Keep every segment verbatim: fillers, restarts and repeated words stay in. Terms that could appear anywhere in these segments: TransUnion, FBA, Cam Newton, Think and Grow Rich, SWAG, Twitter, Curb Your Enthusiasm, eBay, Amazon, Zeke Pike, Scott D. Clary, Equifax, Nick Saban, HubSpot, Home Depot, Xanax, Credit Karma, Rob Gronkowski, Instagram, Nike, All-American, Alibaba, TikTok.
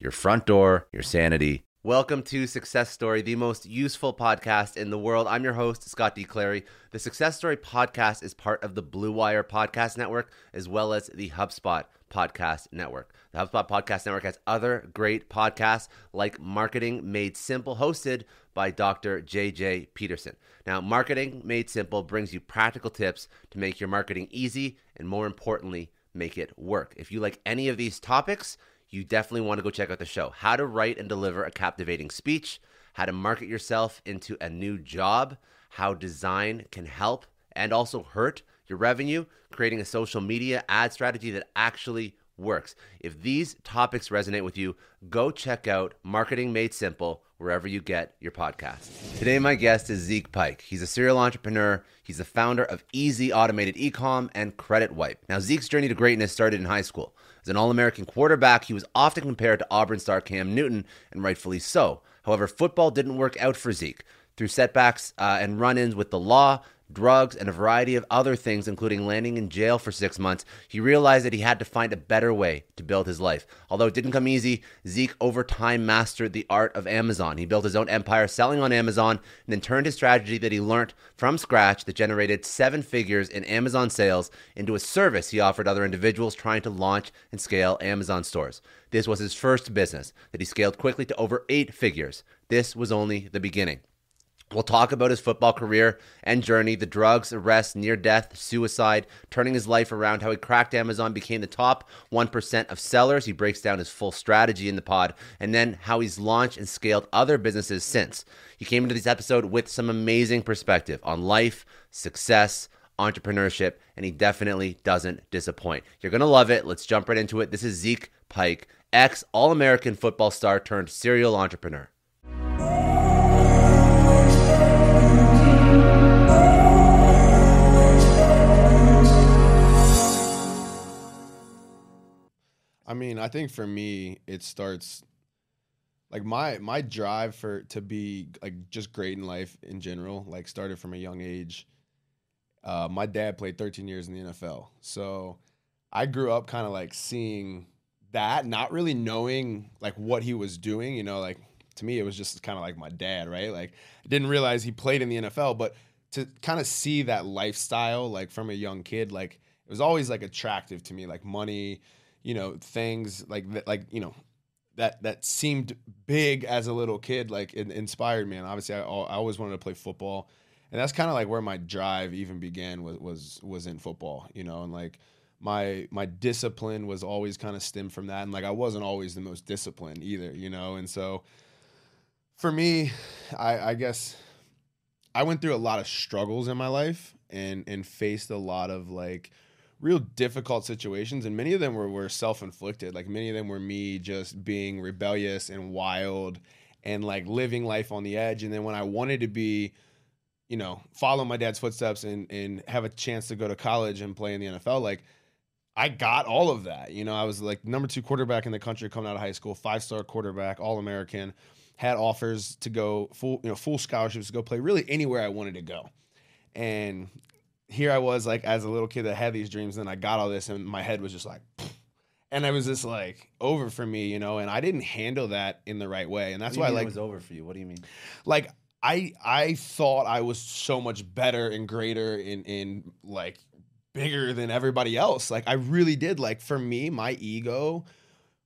Your front door, your sanity. Welcome to Success Story, the most useful podcast in the world. I'm your host, Scott D. Clary. The Success Story podcast is part of the Blue Wire Podcast Network, as well as the HubSpot Podcast Network. The HubSpot Podcast Network has other great podcasts like Marketing Made Simple, hosted by Doctor J J Peterson. Now, Marketing Made Simple brings you practical tips to make your marketing easy and, more importantly, make it work. If you like any of these topics, you definitely want to go check out the show. How to write and deliver a captivating speech, how to market yourself into a new job, how design can help and also hurt your revenue, creating a social media ad strategy that actually works. If these topics resonate with you, go check out Marketing Made Simple wherever you get your podcast. Today, my guest is Zeke Pike. He's a serial entrepreneur. He's the founder of Easy Automated Ecom and Credit Wipe. Now, Zeke's journey to greatness started in high school. As an All-American quarterback, he was often compared to Auburn star Cam Newton, and rightfully so. However, football didn't work out for Zeke. Through setbacks uh, and run-ins with the law, drugs, and a variety of other things, including landing in jail for six months, he realized that he had to find a better way to build his life. Although it didn't come easy, Zeke over time mastered the art of Amazon. He built his own empire selling on Amazon and then turned his strategy that he learned from scratch that generated seven figures in Amazon sales into a service he offered other individuals trying to launch and scale Amazon stores. This was his first business that he scaled quickly to over eight figures. This was only the beginning. We'll talk about his football career and journey, the drugs, arrests, near death, suicide, turning his life around, how he cracked Amazon, became the top one percent of sellers. He breaks down his full strategy in the pod, and then how he's launched and scaled other businesses since. He came into this episode with some amazing perspective on life, success, entrepreneurship, and he definitely doesn't disappoint. You're going to love it. Let's jump right into it. This is Zeke Pike, ex All-American football star turned serial entrepreneur. I mean, I think for me, it starts like my my drive for to be like just great in life in general, like started from a young age. Uh, my dad played thirteen years in the N F L. So I grew up kind of like seeing that, not really knowing like what he was doing. You know, like to me, it was just kind of like my dad, right? Like I didn't realize he played in the N F L, but to kind of see that lifestyle like from a young kid, like it was always like attractive to me, like money, you know, things like that, like, you know, that, that seemed big as a little kid, like it inspired me. And obviously I, I always wanted to play football, and that's kind of like where my drive even began was, was, was in football, you know, and like my, my discipline was always kind of stemmed from that. And like, I wasn't always the most disciplined either, you know? And so for me, I, I guess I went through a lot of struggles in my life and, and faced a lot of like real difficult situations, and many of them were, were self-inflicted. Like many of them were me just being rebellious and wild and like living life on the edge. And then when I wanted to be, you know, follow my dad's footsteps and, and have a chance to go to college and play in the N F L, like I got all of that. You know, I was like number two quarterback in the country coming out of high school, five-star quarterback, All-American, had offers to go full, you know, full scholarships to go play really anywhere I wanted to go. And here I was like as a little kid that had these dreams, and I got all this, and my head was just like, pfft, and it was just like over for me, you know, and I didn't handle that in the right way. And that's why I like it was over for you. What do you mean? Like I I thought I was so much better and greater and and like bigger than everybody else. Like I really did. Like for me, my ego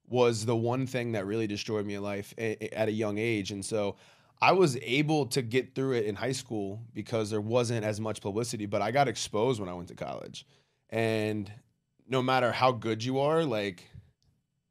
was the one thing that really destroyed me in life at a young age. And so I was able to get through it in high school because there wasn't as much publicity, but I got exposed when I went to college. And no matter how good you are, like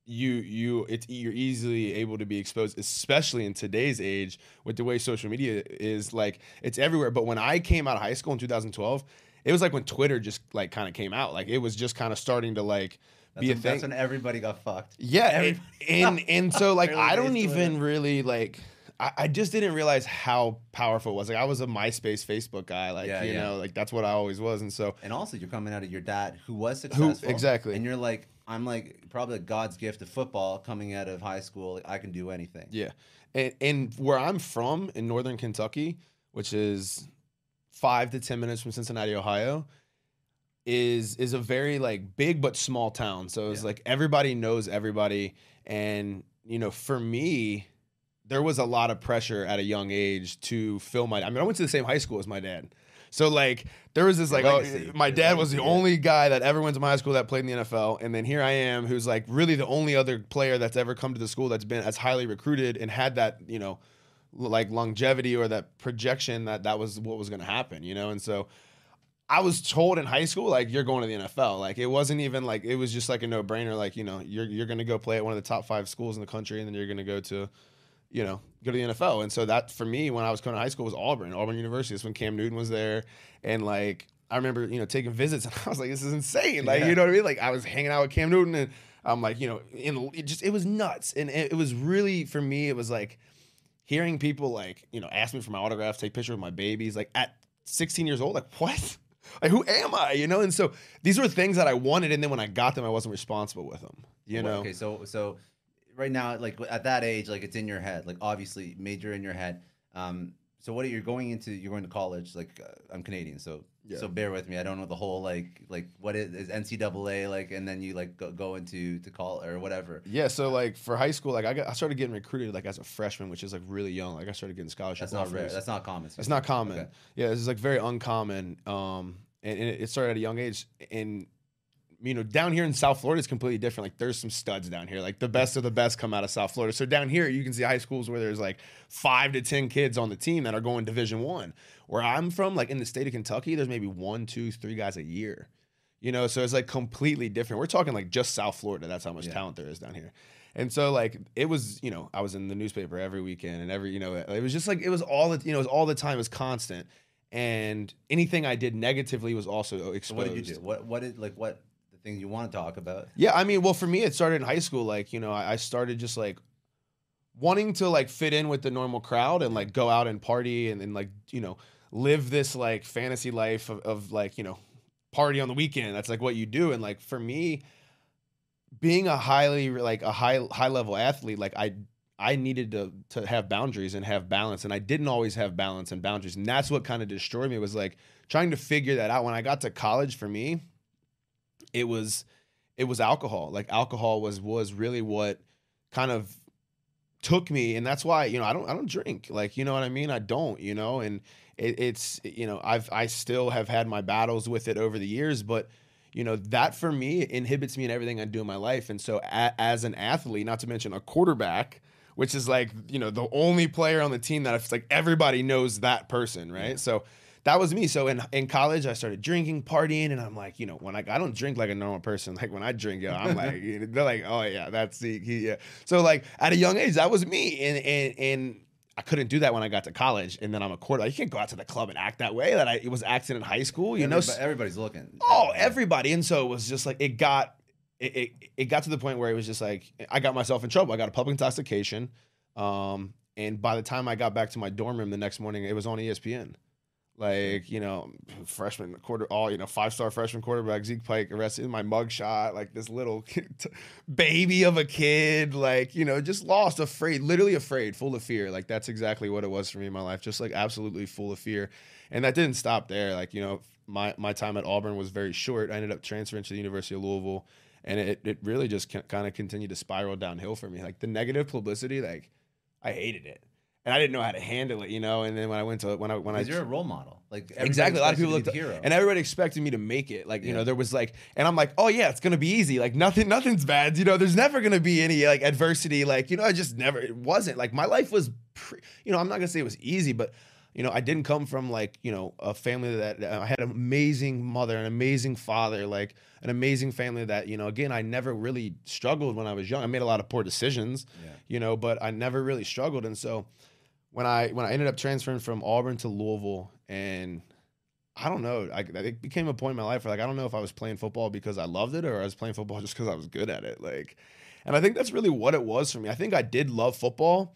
you, you, it's, you're easily able to be exposed, especially in today's age with the way social media is. Like, it's everywhere. But when I came out of high school in two thousand twelve, it was like when Twitter just like kind of came out. Like, it was just kind of starting to like be a thing. That's when everybody got fucked. Yeah. Everybody. And, and, and so like, I don't even really like, I just didn't realize how powerful it was. Like, I was a MySpace, Facebook guy. Like, yeah, you yeah. know, like that's what I always was. And so, and also you're coming out of your dad who was successful. Who, exactly. And you're like, I'm like probably God's gift of football coming out of high school. Like, I can do anything. Yeah. And, and where I'm from in Northern Kentucky, which is five to ten minutes from Cincinnati, Ohio, is, is a very like big, but small town. So it's yeah. like, everybody knows everybody. And, you know, for me, there was a lot of pressure at a young age to film my, I mean, I went to the same high school as my dad. So like, there was this like, oh, my dad was the only guy that ever went to my high school that played in the N F L. And then here I am, who's like really the only other player that's ever come to the school that's been as highly recruited and had that, you know, like longevity or that projection that that was what was going to happen, you know? And so I was told in high school, like, you're going to the N F L. Like, it wasn't even like, it was just like a no brainer. Like, you know, you're, you're going to go play at one of the top five schools in the country. And then you're going to go to, you know, go to the N F L. And so that for me, when I was coming to high school, was Auburn, Auburn University. That's when Cam Newton was there. And like, I remember, you know, taking visits and I was like, this is insane. Like, yeah. you know what I mean? Like, I was hanging out with Cam Newton and I'm like, you know, and it just, it was nuts. And it was really, for me, it was like hearing people like, you know, ask me for my autograph, take pictures of my babies, like at sixteen years old, like what? Like, who am I? You know? And so these were things that I wanted. And then when I got them, I wasn't responsible with them, you know? Okay. So, so, right now, like at that age, like it's in your head, like obviously major in your head. Um, so what are you going into? You're going to college. Like uh, I'm Canadian, so yeah. so bear with me. I don't know the whole like like what is, is N C double A like, and then you like go, go into to call or whatever. Yeah. So like for high school, like I got I started getting recruited like as a freshman, which is like really young. Like I started getting scholarships. That's not rare. That's not common. That's not common. Okay. Yeah, this is like very uncommon. Um, and, and it started at a young age. And you know, down here in South Florida is completely different. Like there's some studs down here. Like the best of the best come out of South Florida. So down here, you can see high schools where there's like five to ten kids on the team that are going Division One. Where I'm from, like in the state of Kentucky, there's maybe one, two, three guys a year. You know, so it's like completely different. We're talking like just South Florida. That's how much yeah. talent there is down here. And so like it was, you know, I was in the newspaper every weekend and every, you know, it was just like it was all the, you know, it was all the time. It was constant. And anything I did negatively was also exposed. So what did you do? What what did like what? Things you want to talk about? Yeah, I mean, well, for me, it started in high school. Like, you know, I, I started just like wanting to like fit in with the normal crowd and like go out and party and, and like, you know, live this like fantasy life of, of like, you know, party on the weekend. That's like what you do. And like for me, being a highly like a high high level athlete, like I I needed to to have boundaries and have balance, and I didn't always have balance and boundaries, and that's what kind of destroyed me. Was like trying to figure that out when I got to college. For me, It was, it was alcohol. Like alcohol was, was really what kind of took me. And that's why, you know, I don't, I don't drink, like, you know what I mean? I don't, you know, and it, it's, you know, I've, I still have had my battles with it over the years, but you know, that for me inhibits me in everything I do in my life. And so a, as an athlete, not to mention a quarterback, which is like, you know, the only player on the team that it's like, everybody knows that person. Right. Yeah. So that was me. So in, in college, I started drinking, partying, and I'm like, you know, when I, I don't drink like a normal person. Like when I drink, yo, I'm like, they're like, oh yeah, that's Zeke. He, yeah. So like at a young age, that was me, and and and I couldn't do that when I got to college. And then I'm a quarterback. You can't go out to the club and act that way. That I was acting in high school. You Everybody, know, everybody's looking. Oh, everybody. And so it was just like it got it, it it got to the point where it was just like I got myself in trouble. I got a public intoxication, um, and by the time I got back to my dorm room the next morning, it was on E S P N. Like, you know, freshman quarter, all, you know, five-star freshman quarterback, Zeke Pike arrested in my mugshot, like this little kid, baby of a kid, like, you know, just lost, afraid, literally afraid, full of fear. Like, that's exactly what it was for me in my life, just like absolutely full of fear. And that didn't stop there. Like, you know, my, my time at Auburn was very short. I ended up transferring to the University of Louisville, and it, it really just kind of continued to spiral downhill for me. Like, the negative publicity, like, I hated it. and I didn't know how to handle it, you know. And then when I went to when I when I you're a role model, like exactly a lot of people looked hero, and everybody expected me to make it. Like yeah. you know, there was like, and I'm like, oh yeah, it's gonna be easy. Like nothing, nothing's bad. You know, there's never gonna be any like adversity. Like you know, I just never. It wasn't like my life was, pre- you know, I'm not gonna say it was easy, but. You know, I didn't come from like, you know, a family that uh, I had an amazing mother, an amazing father, like an amazing family that, you know, again, I never really struggled when I was young. I made a lot of poor decisions, yeah. you know, but I never really struggled. And so when I when I ended up transferring from Auburn to Louisville, and I don't know, I, it became a point in my life where like, I don't know if I was playing football because I loved it or I was playing football just because I was good at it. Like, and I think that's really what it was for me. I think I did love football.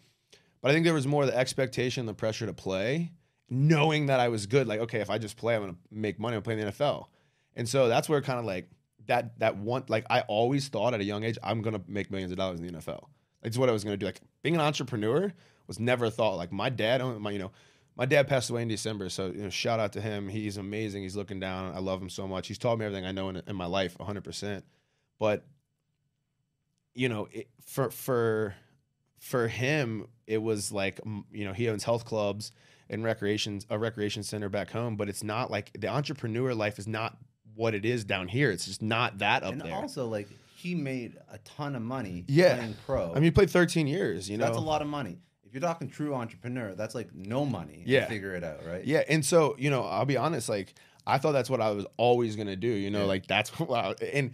But I think there was more the expectation, the pressure to play, knowing that I was good. Like, okay, if I just play, I'm going to make money. I'm playing in the N F L. And so that's where kind of like that that one, like I always thought at a young age, I'm going to make millions of dollars in the N F L. That's what I was going to do. Like being an entrepreneur was never a thought. Like my dad, my, you know, my dad passed away in December. So you know, shout out to him. He's amazing. He's looking down. I love him so much. He's taught me everything I know in, in my life, one hundred percent. But, you know, it, for for... for him, it was like, you know, he owns health clubs and recreations, a recreation center back home, but it's not like the entrepreneur life is not what it is down here. It's just not that up and there. And also like he made a ton of money yeah. playing pro. I mean, he played thirteen years, you know. That's a lot of money. If you're talking true entrepreneur, that's like no money. Yeah. To figure it out, right? Yeah. And so, you know, I'll be honest, like I thought that's what I was always going to do, you know, yeah. like that's wow. And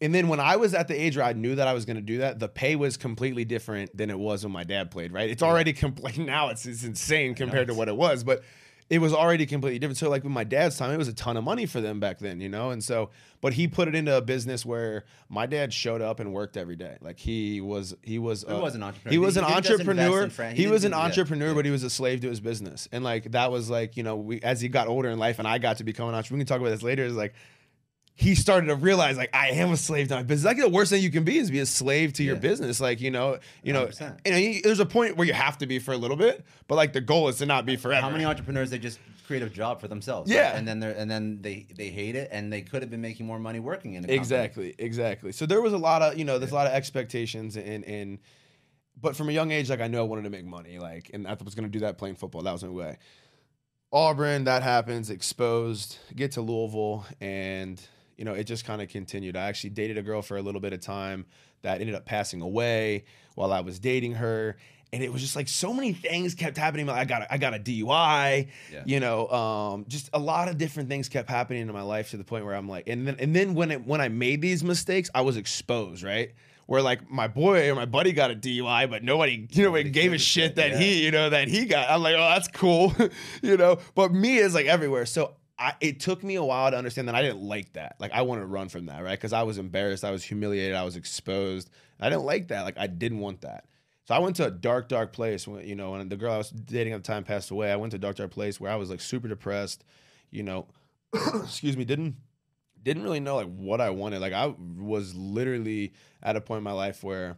And then when I was at the age where I knew that I was going to do that, the pay was completely different than it was when my dad played, right? It's already completely, now it's, it's insane compared to what it was, but it was already completely different. So like with my dad's time, it was a ton of money for them back then, you know? And so, but he put it into a business where my dad showed up and worked every day. Like he was, he was, he was an entrepreneur, he was an entrepreneur, he was an entrepreneur, but he was a slave to his business. And like, that was like, you know, we, as he got older in life and I got to become an entrepreneur, we can talk about this later, is like, he started to realize like I am a slave to my business. Like the worst thing you can be is be a slave to yeah. your business. Like, you know, you know, one hundred percent. And he, there's a point where you have to be for a little bit, but like the goal is to not be forever. How many entrepreneurs, they just create a job for themselves. Yeah. Right? And then they're, and then they, they hate it and they could have been making more money working in a company. Exactly. Exactly. So there was a lot of, you know, there's yeah. a lot of expectations and, and, but from a young age, like I knew I wanted to make money. Like, and I was going to do that playing football. That was my way. Auburn, that happens, exposed, get to Louisville and, you know, it just kind of continued. I actually dated a girl for a little bit of time that ended up passing away while I was dating her. And it was just like so many things kept happening. Like I got a, I got a D U I, yeah. you know, um, just a lot of different things kept happening in my life to the point where I'm like, and then and then when it, when I made these mistakes, I was exposed, right? Where like my boy or my buddy got a D U I, but nobody, you know, nobody gave a shit that yeah. he, you know, that he got. I'm like, oh, that's cool, you know. But me is like everywhere. So I, it took me a while to understand that I didn't like that. Like I wanted to run from that, right? Because I was embarrassed, I was humiliated, I was exposed. I didn't like that. Like I didn't want that. So I went to a dark, dark place. When, you know, and the girl I was dating at the time passed away. I went to a dark, dark place where I was like super depressed. You know, excuse me, didn't. Didn't really know like what I wanted. Like I was literally at a point in my life where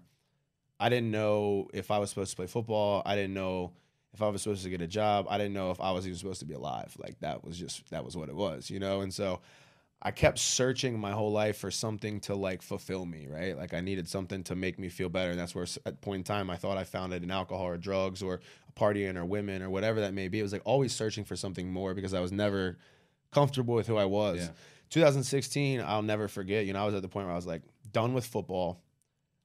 I didn't know if I was supposed to play football. I didn't know if I was supposed to get a job. I didn't know if I was even supposed to be alive. Like that was just, that was what it was, you know? And so I kept searching my whole life for something to like fulfill me, right? Like I needed something to make me feel better. And that's where at a point in time I thought I found it in alcohol or drugs or partying or women or whatever that may be. It was like always searching for something more because I was never comfortable with who I was. Yeah. two thousand sixteen, I'll never forget. You know, I was at the point where I was like, done with football.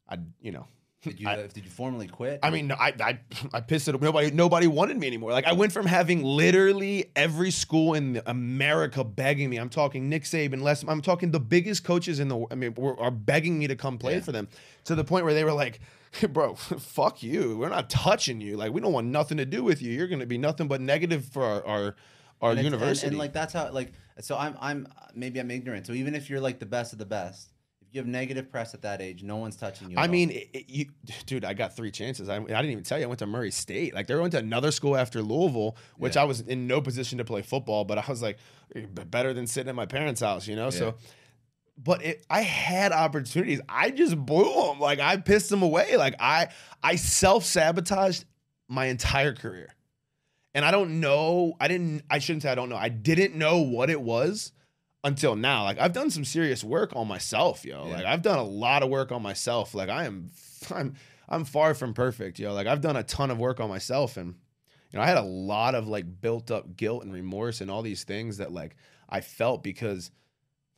I, you know, did you I, did you formally quit? I mean, no, I, I I pissed it. Nobody nobody wanted me anymore. Like I went from having literally every school in America begging me. I'm talking Nick Saban, Les. I'm talking the biggest coaches in the. I mean, were, are begging me to come play yeah. for them to the point where they were like, hey, bro, fuck you. We're not touching you. Like we don't want nothing to do with you. You're gonna be nothing but negative for our our, our and university. And, and like that's how like. So I'm, I'm, maybe I'm ignorant. So even if you're like the best of the best, if you have negative press at that age, no one's touching you. I mean, it, it, you, dude, I got three chances. I, I didn't even tell you I went to Murray State. Like they went to another school after Louisville, which yeah. I was in no position to play football, but I was like better than sitting at my parents' house, you know? Yeah. So, but it, I had opportunities. I just blew them. Like I pissed them away. Like I, I self-sabotaged my entire career. And I don't know, I didn't, I shouldn't say I don't know. I didn't know what it was until now. Like I've done some serious work on myself, yo. Yeah. Like I've done a lot of work on myself. Like I am, I'm, I'm far from perfect, yo. Like, I've done a ton of work on myself, and you know, I had a lot of like built up guilt and remorse and all these things that like I felt because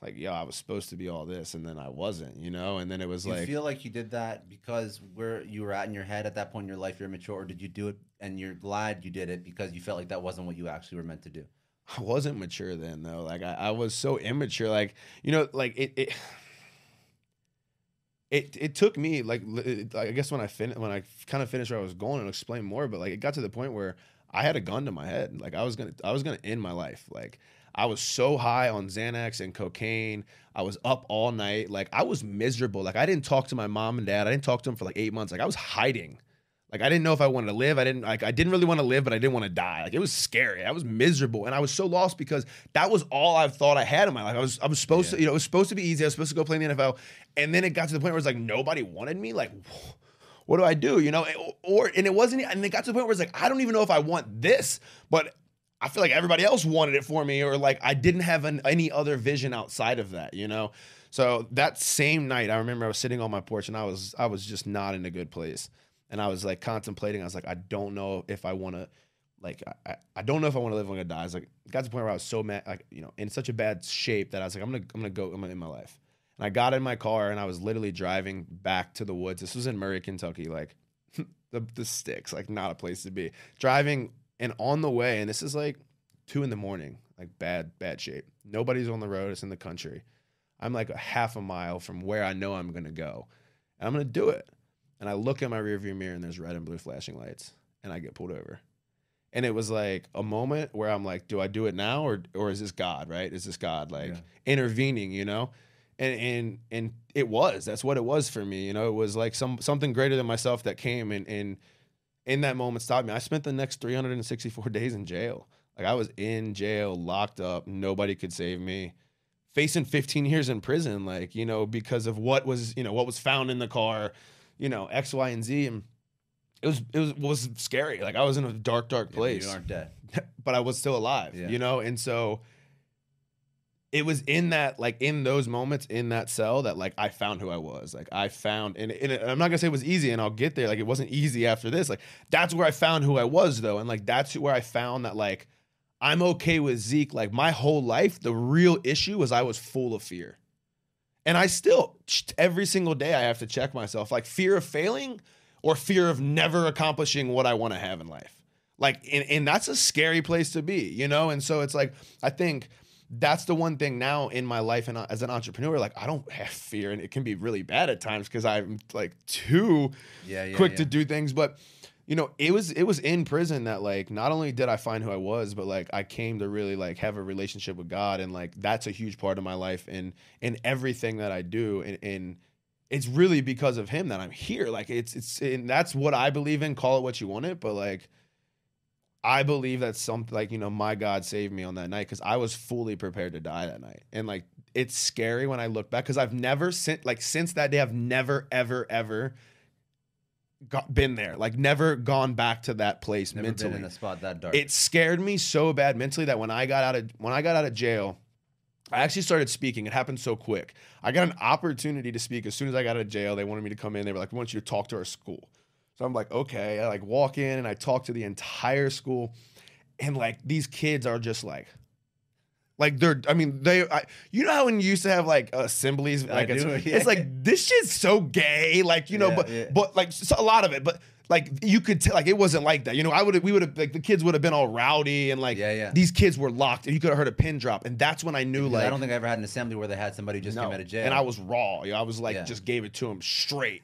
like, yo, I was supposed to be all this and then I wasn't, you know? And then it was you like, you feel like you did that because where you were at in your head at that point in your life, you're immature, or did you do it and you're glad you did it because you felt like that wasn't what you actually were meant to do? I wasn't mature then though. Like I, I was so immature. Like, you know, like it, it, It it took me, like, it, I guess when I fin- when I kind of finished where I was going, I'll explain more, but like it got to the point where I had a gun to my head. Like I was going to I was going to end my life. Like I was so high on Xanax and cocaine. I was up all night. Like I was miserable. Like I didn't talk to my mom and dad. I didn't talk to them for like eight months. Like I was hiding. Like I didn't know if I wanted to live. I didn't like I didn't really want to live, but I didn't want to die. Like it was scary. I was miserable, and I was so lost because that was all I thought I had in my life. I was I was supposed yeah. to, you know, it was supposed to be easy. I was supposed to go play in the N F L, and then it got to the point where it was like nobody wanted me. Like, what do I do? You know, or and it wasn't. And it got to the point where it's like I don't even know if I want this, but I feel like everybody else wanted it for me, or like I didn't have an, any other vision outside of that. You know, so that same night, I remember I was sitting on my porch, and I was I was just not in a good place. And I was like contemplating. I was like, I don't know if I want to, like, I, I don't know if I want to live. I'm gonna die. I was like, got to the point where I was so mad, like, you know, in such a bad shape that I was like, I'm gonna, I'm gonna go, I'm gonna end my life. And I got in my car and I was literally driving back to the woods. This was in Murray, Kentucky, like the the sticks, like not a place to be. Driving and on the way, and this is like two in the morning, like bad, bad shape. Nobody's on the road. It's in the country. I'm like a half a mile from where I know I'm gonna go, and I'm gonna do it. And I look at my rearview mirror and there's red and blue flashing lights, and I get pulled over. And it was like a moment where I'm like, do I do it now or or is this God, right? Is this God like yeah. intervening, you know? And and and it was. That's what it was for me, you know? It was like some something greater than myself that came and and in that moment stopped me. I spent the next three hundred sixty-four days in jail. Like I was in jail, locked up, nobody could save me. Facing fifteen years in prison, like, you know, because of what was, you know, what was found in the car, you know, X, Y, and Z, and it was it was was scary. Like I was in a dark, dark place. Yeah, you aren't dead, but I was still alive. Yeah. You know, and so it was in that, like, in those moments in that cell that, like, I found who I was. Like I found, and, and I'm not gonna say it was easy, and I'll get there. Like it wasn't easy after this. Like that's where I found who I was, though, and like that's where I found that, like, I'm okay with Zeke. Like my whole life, the real issue was I was full of fear. And I still, every single day, I have to check myself. Like fear of failing or fear of never accomplishing what I want to have in life. Like, and, and that's a scary place to be, you know? And so it's like, I think that's the one thing now in my life and as an entrepreneur, like I don't have fear, and it can be really bad at times because I'm like too yeah, yeah, quick yeah. to do things. But, you know, it was it was in prison that, like, not only did I find who I was, but like I came to really like have a relationship with God, and like that's a huge part of my life and and everything that I do, and, and it's really because of Him that I'm here. Like it's it's and that's what I believe in. Call it what you want it, but like I believe that something, like, you know, my God saved me on that night because I was fully prepared to die that night, and like it's scary when I look back because I've never since like since that day I've never ever ever. Got, been there, like never gone back to that place never mentally. Been in a spot that dark. It scared me so bad mentally that when I got out of when I got out of jail, I actually started speaking. It happened so quick. I got an opportunity to speak as soon as I got out of jail. They wanted me to come in. They were like, "We want you to talk to our school." So I'm like, "Okay." I like walk in and I talk to the entire school, and like these kids are just like. Like they're, I mean, they, I, you know how when you used to have like assemblies, like it's, yeah. it's like, this shit's so gay, like, you know, yeah, but, yeah. but like so a lot of it, but like you could tell, like it wasn't like that. You know, I would have, we would have, like the kids would have been all rowdy and like yeah, yeah. these kids were locked and you could have heard a pin drop. And that's when I knew, because like. I don't think I ever had an assembly where they had somebody just no, came out of jail. And I was raw. You know, I was like, yeah. just gave it to him straight.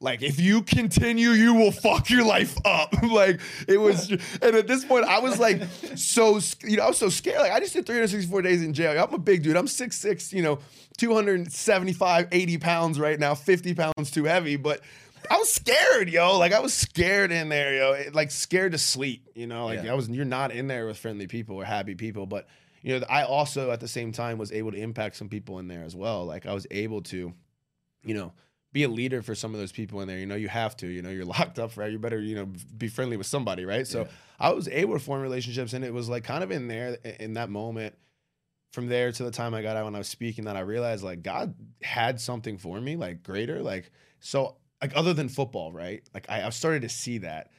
Like, if you continue, you will fuck your life up. Like, it was, and at this point, I was like, so, you know, I was so scared. Like, I just did three hundred sixty-four days in jail. I'm a big dude. I'm six foot six, you know, two seventy-five, eighty pounds right now, fifty pounds too heavy. But I was scared, yo. Like, I was scared in there, yo. It, like, scared to sleep, you know. Like, yeah. I was, you're not in there with friendly people or happy people. But, you know, I also, at the same time, was able to impact some people in there as well. Like, I was able to, you know, be a leader for some of those people in there. You know, you have to, you know, you're locked up, right? You better, you know, be friendly with somebody, right? So yeah. I was able to form relationships, and it was like kind of in there, in that moment, from there to the time I got out when I was speaking, that I realized like God had something for me, like greater. Like, so like other than football, right? Like I, I started to see that.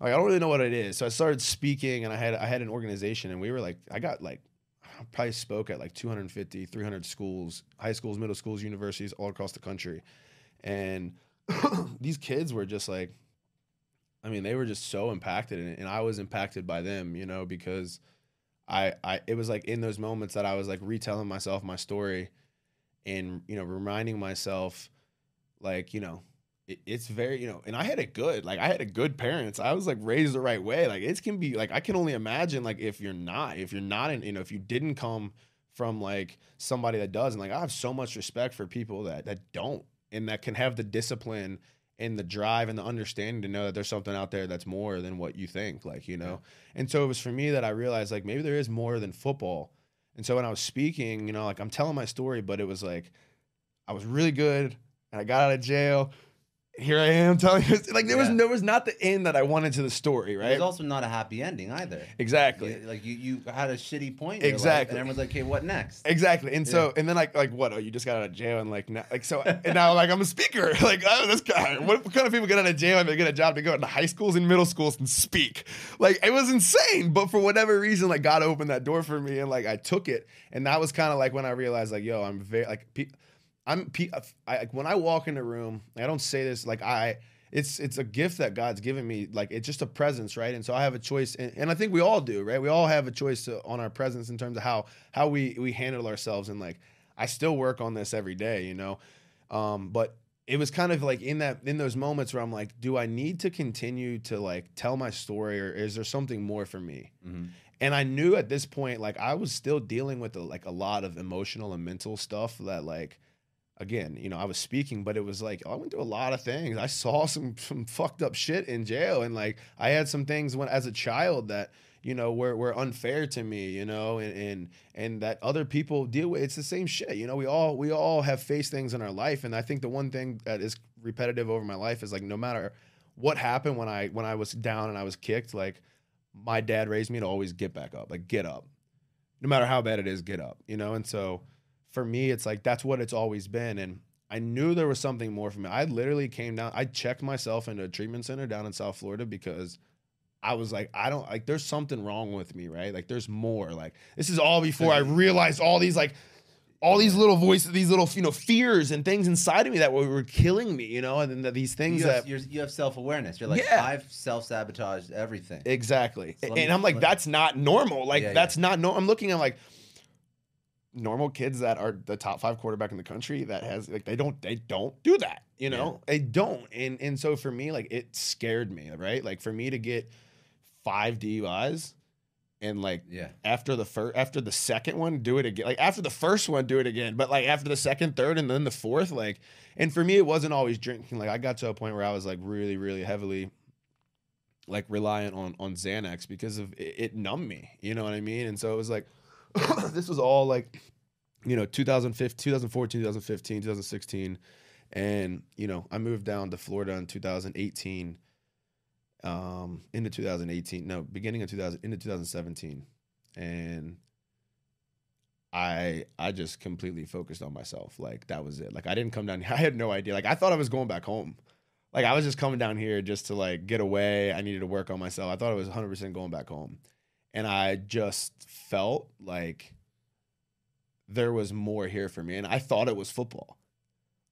Like I don't really know what it is. So I started speaking, and I had I had an organization, and we were like, I got like, I probably spoke at like two hundred fifty, three hundred schools, high schools, middle schools, universities all across the country. And these kids were just like, I mean, they were just so impacted, and, and I was impacted by them, you know, because I, I, it was like in those moments that I was like retelling myself my story and, you know, reminding myself like, you know, it, it's very, you know, and I had it good, like I had a good parents. I was like raised the right way. Like it can be like, I can only imagine like if you're not, if you're not in, you know, if you didn't come from like somebody that does. And like, I have so much respect for people that, that don't, and that can have the discipline and the drive and the understanding to know that there's something out there that's more than what you think, like, you know? Yeah. And so it was for me that I realized like, maybe there is more than football. And so when I was speaking, you know, like I'm telling my story, but it was like, I was really good and I got out of jail. Here I am telling you, like there yeah. was, there was not the end that I wanted to the story, right? It's also not a happy ending either. Exactly. You, like you, you had a shitty point. In exactly. Your life, and everyone's like, "Okay, what next?" Exactly. And yeah. so, and then like, like what? Oh, you just got out of jail, and like, now, like so, and now like I'm a speaker. Like, oh, this guy. What kind of people get out of jail and they get a job to go into high schools and middle schools and speak? Like it was insane. But for whatever reason, like God opened that door for me, and like I took it, and that was kind of like when I realized, like, yo, I'm very like. Pe- I'm I, like when I walk in a room, I don't say this like I it's it's a gift that God's given me, like it's just a presence, right? And so I have a choice, and, and I think we all do, right? We all have a choice to, on our presence in terms of how how we we handle ourselves, and like I still work on this every day, you know. Um, but it was kind of like in that in those moments where I'm like, do I need to continue to like tell my story, or is there something more for me? Mm-hmm. And I knew at this point, like I was still dealing with a, like a lot of emotional and mental stuff that like. Again, you know, I was speaking, but it was like, oh, I went through a lot of things. I saw some some fucked up shit in jail. And like, I had some things when as a child that, you know, were, were unfair to me, you know, and, and and that other people deal with. It's the same shit. You know, we all we all have faced things in our life. And I think the one thing that is repetitive over my life is like, no matter what happened when I when I was down and I was kicked, like my dad raised me to always get back up, like get up, no matter how bad it is, get up, you know? And so for me, it's like, that's what it's always been. And I knew there was something more for me. I literally came down, I checked myself into a treatment center down in South Florida because I was like, I don't like, there's something wrong with me, right? Like there's more, like, this is all before I realized all these, like all these little voices, these little, you know, fears and things inside of me that were, were killing me, you know, and then these things you have, that you're, you have self-awareness. You're like, yeah. I've self-sabotaged everything. Exactly. So me, and I'm like, that's not normal. Like yeah, that's yeah. not, no, I'm looking at like, normal kids that are the top five quarterback in the country that has like, they don't, they don't do that, you know, yeah. they don't. And, and so for me, like it scared me, right? Like for me to get five D U Is and like, yeah. after the first, after the second one, do it again, like after the first one, do it again. But like after the second, third, and then the fourth, like, and for me, it wasn't always drinking. Like I got to a point where I was like really, really heavily like reliant on, on Xanax because of it, it numbed me, you know what I mean? And so it was like, this was all like, you know, two thousand fourteen, two thousand fifteen, two thousand sixteen. And, you know, I moved down to Florida in two thousand eighteen, um, into two thousand eighteen, no, beginning of two thousand, into two thousand seventeen. And I, I just completely focused on myself. Like that was it. Like I didn't come down here. I had no idea. Like I thought I was going back home. Like I was just coming down here just to like get away. I needed to work on myself. I thought I was one hundred percent going back home. And I just felt like there was more here for me. And I thought it was football.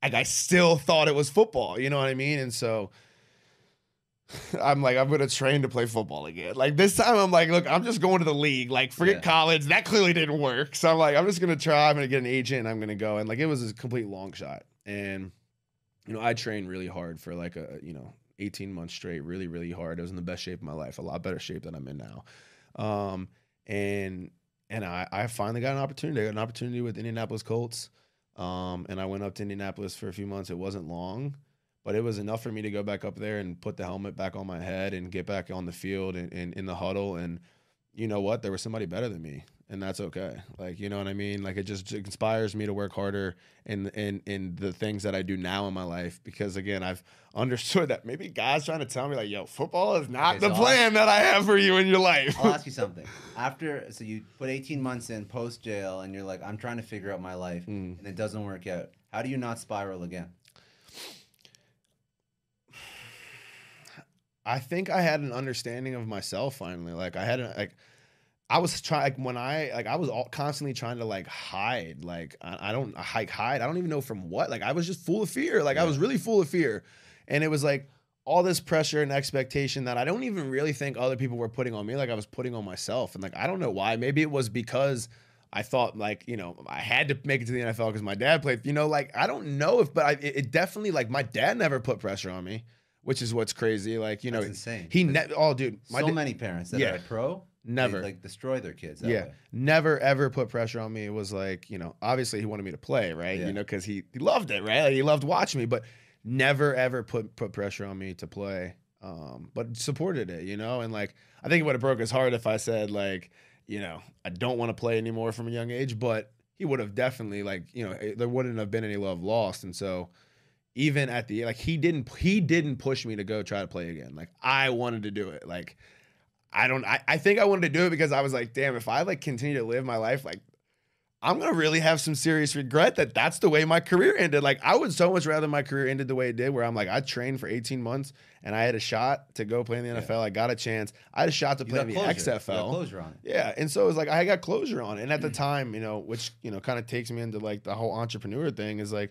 Like, I still thought it was football. You know what I mean? And so I'm like, I'm going to train to play football again. Like, this time I'm like, look, I'm just going to the league. Like, forget yeah. college. That clearly didn't work. So I'm like, I'm just going to try. I'm going to get an agent. And I'm going to go. And, like, it was a complete long shot. And, you know, I trained really hard for, like, a, you know, eighteen months straight. Really, really hard. I was in the best shape of my life. A lot better shape than I'm in now. Um, and, and I, I finally got an opportunity. I got an opportunity with Indianapolis Colts. Um, and I went up to Indianapolis for a few months. It wasn't long, but it was enough for me to go back up there and put the helmet back on my head and get back on the field and, and in the huddle. And you know what? There was somebody better than me, and that's okay. Like, you know what I mean? Like, it just inspires me to work harder in, in, in the things that I do now in my life, because again, I've understood that maybe God's trying to tell me like, yo, football is not okay, the so plan that I have for you in your life. I'll ask you something. After, so you put eighteen months in post jail and you're like, I'm trying to figure out my life mm. and it doesn't work out. How do you not spiral again? I think I had an understanding of myself finally. Like I had a, like I was trying like when I like I was all, constantly trying to like hide. Like I, I don't hike hide. I don't even know from what. Like I was just full of fear. Like yeah. I was really full of fear, and it was like all this pressure and expectation that I don't even really think other people were putting on me. Like I was putting on myself, and like I don't know why. Maybe it was because I thought like, you know, I had to make it to the N F L because my dad played, you know, like, I don't know if, but I, it, it definitely like my dad never put pressure on me, which is what's crazy. Like, you know, that's insane. He never, oh dude. My so da- many parents that yeah. are pro never like destroy their kids. That yeah. way. Never, ever put pressure on me. It was like, you know, obviously he wanted me to play. Right. Yeah. You know, cause he, he loved it. Right. Like, he loved watching me, but never, ever put, put pressure on me to play. Um, but supported it, you know? And like, I think it would have broke his heart if I said like, you know, I don't want to play anymore from a young age, but he would have definitely like, you know, it, there wouldn't have been any love lost. And so even at the, like, he didn't, he didn't push me to go try to play again. Like I wanted to do it. Like, I don't, I, I think I wanted to do it because I was like, damn, if I like continue to live my life, like I'm going to really have some serious regret that that's the way my career ended. Like I would so much rather my career ended the way it did, where I'm like, I trained for eighteen months and I had a shot to go play in the N F L. Yeah. I got a chance. I had a shot to you play in the X F L. You got closure on it. Yeah. And so it was like, I got closure on it. And at the time, you know, which, you know, kind of takes me into like the whole entrepreneur thing is like,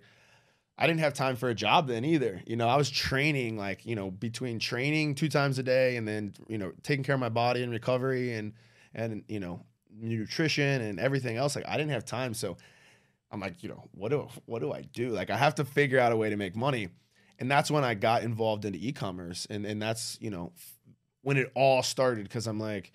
I didn't have time for a job then either. You know, I was training like, you know, between training two times a day and then, you know, taking care of my body and recovery and, and, you know, nutrition and everything else. Like I didn't have time. So I'm like, you know, what do, what do I do? Like I have to figure out a way to make money. And that's when I got involved into e-commerce. And, and that's, you know, when it all started. Cause I'm like,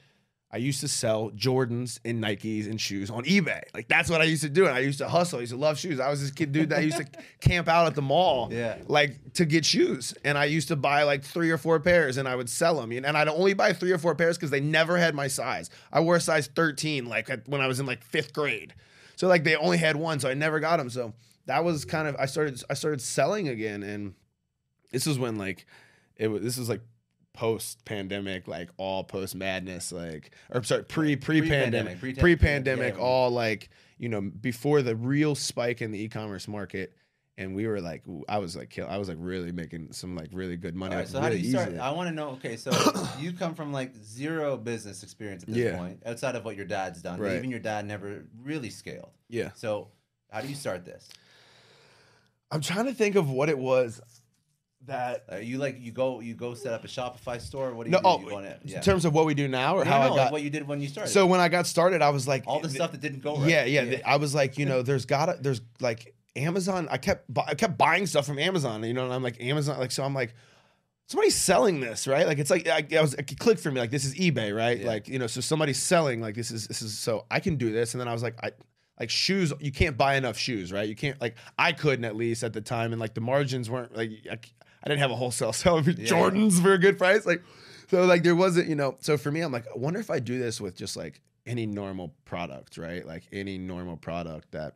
I used to sell Jordans and Nikes and shoes on eBay. Like that's what I used to do. And I used to hustle. I used to love shoes. I was this kid dude that used to camp out at the mall, yeah. like to get shoes. And I used to buy like three or four pairs and I would sell them. And I'd only buy three or four pairs because they never had my size. I wore a size thirteen like when I was in like fifth grade. So like they only had one, so I never got them. So that was kind of, I started, I started selling again. And this was when like, it was, this was like, post pandemic, like all post madness, like, or sorry, pre pre pandemic, pre pandemic, yeah. all like, you know, before the real spike in the e-commerce market. And we were like, I was like, kill, I was like really making some like really good money. Right, so really how do you start? Easy. I want to know. Okay. So you come from like zero business experience at this yeah. point, outside of what your dad's done. Right. Even your dad never really scaled. Yeah. So how do you start this? I'm trying to think of what it was. That uh, you like you go you go set up a Shopify store. What do you no, do? Oh, you want it? Yeah. In terms of what we do now, or no, how no, I got like what you did when you started. So when I got started, I was like all the th- stuff that didn't go right. Yeah, yeah. yeah. Th- I was like, you know, there's gotta there's like Amazon. I kept bu- I kept buying stuff from Amazon. You know, and I'm like Amazon. Like so, I'm like somebody's selling this, right? Like it's like I, I was it clicked for me. Like this is eBay, right? Yeah. Like you know, so somebody's selling. Like this is this is so I can do this. And then I was like I. Like shoes, you can't buy enough shoes, right? You can't, like, I couldn't at least at the time. And like the margins weren't like, I, I didn't have a wholesale seller for yeah. Jordans for a good price. Like, so like there wasn't, you know, so for me, I'm like, I wonder if I do this with just like any normal product, right? Like any normal product that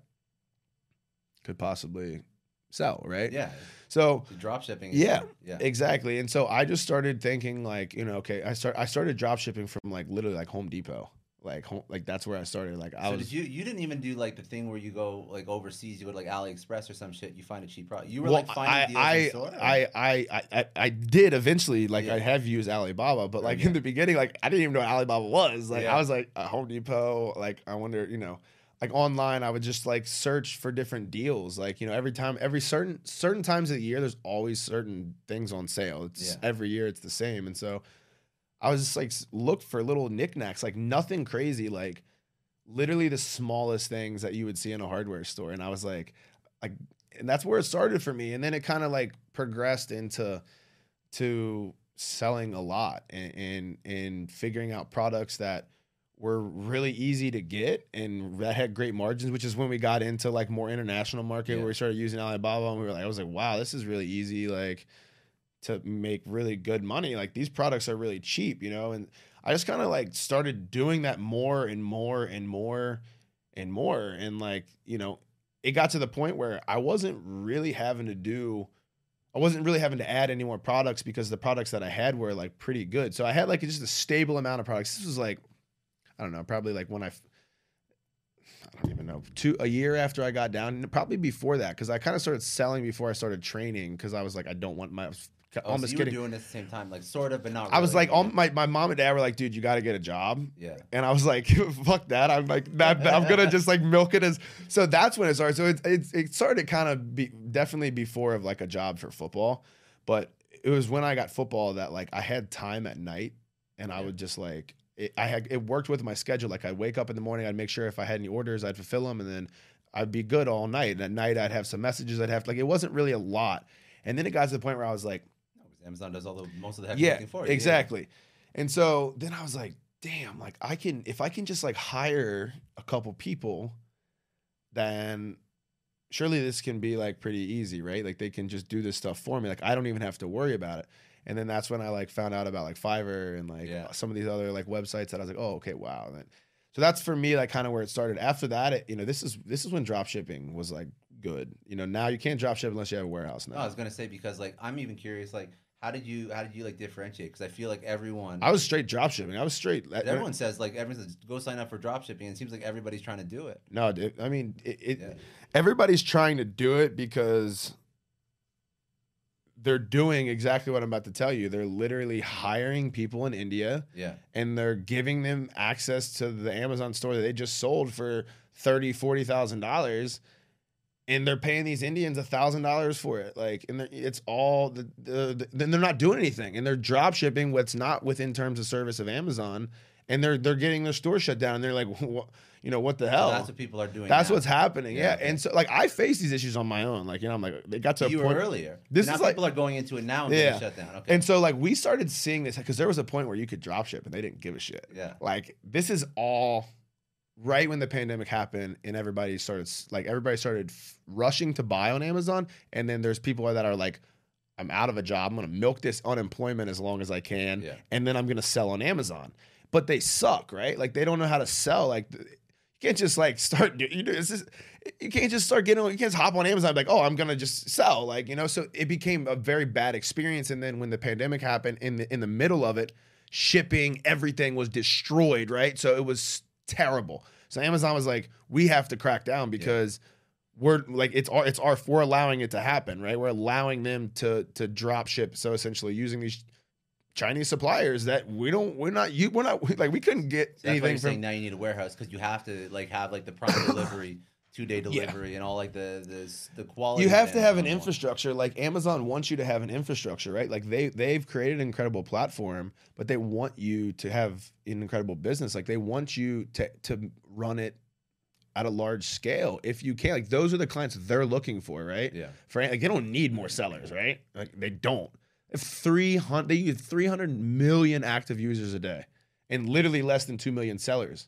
could possibly sell, right? Yeah. So drop shipping. Yeah, yeah, exactly. And so I just started thinking like, you know, okay, I start, I started drop shipping from like literally like Home Depot. Like, home, like that's where I started. Like, I so was. Did you you didn't even do like the thing where you go like overseas, you go to like AliExpress or some shit, you find a cheap product. You were well, like finding I, deals I, in the store. I, I I I I did eventually. Like, yeah. I have used Alibaba, but like yeah. in the beginning, like I didn't even know what Alibaba was. Like, yeah. I was like a Home Depot. Like, I wonder, you know, like online, I would just like search for different deals. Like, you know, every time, every certain certain times of the year, there's always certain things on sale. It's yeah. every year, it's the same, and so. I was just like, look for little knickknacks, like nothing crazy, like literally the smallest things that you would see in a hardware store. And I was like, like, and that's where it started for me. And then it kind of like progressed into to selling a lot and, and, and figuring out products that were really easy to get and that had great margins, which is when we got into like more international market yeah. where we started using Alibaba and we were like, I was like, wow, this is really easy. Like, to make really good money. Like these products are really cheap, you know? And I just kind of like started doing that more and more and more and more. And like, you know, it got to the point where I wasn't really having to do, I wasn't really having to add any more products because the products that I had were like pretty good. So I had like just a stable amount of products. This was like, I don't know, probably like when I, I don't even know, two, a year after I got down, and probably before that, because I kind of started selling before I started training because I was like, I don't want my, almost oh, so you getting were doing it at the same time, like sort of, but not really. I was like, all my, my mom and dad were like, dude, you got to get a job. Yeah. And I was like, fuck that. I'm like, that, I'm going to just like milk it as, so that's when it started. So it, it, it started kind of be definitely before of like a job for football, but it was when I got football that like I had time at night and yeah. I would just like, it, I had, it worked with my schedule. Like I'd wake up in the morning, I'd make sure if I had any orders, I'd fulfill them. And then I'd be good all night. And at night I'd have some messages I'd have, like, it wasn't really a lot. And then it got to the point where I was like, Amazon does all the most of the heavy yeah, looking for you. Exactly. Yeah. And so then I was like, damn, like I can, if I can just like hire a couple people, then surely this can be like pretty easy, right? Like they can just do this stuff for me. Like I don't even have to worry about it. And then that's when I like found out about like Fiverr and like yeah. some of these other like websites that I was like, oh, okay, wow. And then, so that's for me, like kind of where it started. After that, it, you know, this is, this is when drop shipping was like good. You know, now you can't drop ship unless you have a warehouse now. No, I was going to say, because like, I'm even curious, like, How did you how did you like differentiate? Because I feel like everyone I was straight drop shipping. I was straight. Everyone says like everyone says go sign up for drop shipping. And it seems like everybody's trying to do it. No, dude, I mean it, it yeah. everybody's trying to do it because they're doing exactly what I'm about to tell you. They're literally hiring people in India, yeah, and they're giving them access to the Amazon store that they just sold for thirty, forty thousand dollars. And they're paying these Indians a thousand dollars for it, like, and it's all the, the, the. Then they're not doing anything, and they're drop shipping what's not within terms of service of Amazon, and they're they're getting their store shut down. And they're like, well, you know, what the hell? So that's what people are doing. That's now. What's happening, yeah. yeah. And so, like, I face these issues on my own. Like, you know, I'm like, they got to you a point, were earlier. This now is people like, are going into it now and yeah. getting shut down. Okay. And so, like, we started seeing this because there was a point where you could drop ship and they didn't give a shit. Yeah. Like, this is all. Right when the pandemic happened and everybody started like everybody started f rushing to buy on Amazon, and then there's people that are like, I'm out of a job, I'm gonna milk this unemployment as long as I can, yeah. and then I'm gonna sell on Amazon. But they suck, right? Like they don't know how to sell. Like you can't just like start. You know, it's just, you can't just start getting. You can't just hop on Amazon and be like, oh, I'm gonna just sell. Like you know, so it became a very bad experience. And then when the pandemic happened, in the in the middle of it, shipping everything was destroyed, right? So it was. Terrible. So Amazon was like, we have to crack down because yeah. we're like, it's our, it's our, we're allowing it to happen, right? We're allowing them to, to drop ship. So essentially using these Chinese suppliers that we don't, we're not, you, we're not like, we couldn't get so anything from. Saying now you need a warehouse because you have to like have like the prime delivery, two day delivery yeah. and all like the, the, the quality. You have to have an infrastructure. Like Amazon wants you to have an infrastructure, right? Like they, they've created an incredible platform, but they want you to have an incredible business. Like they want you to, to run it at a large scale. If you can, like those are the clients they're looking for, right? Yeah. For, like they don't need more sellers, right? Like they don't. If three hundred, they use three hundred million active users a day and literally less than two million sellers.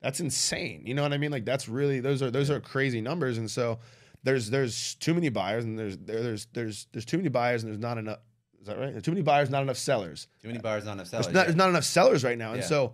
That's insane. You know what I mean? Like that's really, those are, those are crazy numbers. And so there's, there's too many buyers and there's, there, there's, there's, there's too many buyers and there's not enough. Is that right? There's too many buyers, not enough sellers. Too many buyers, not enough sellers. There's not, yeah. there's not enough sellers right now. And yeah. so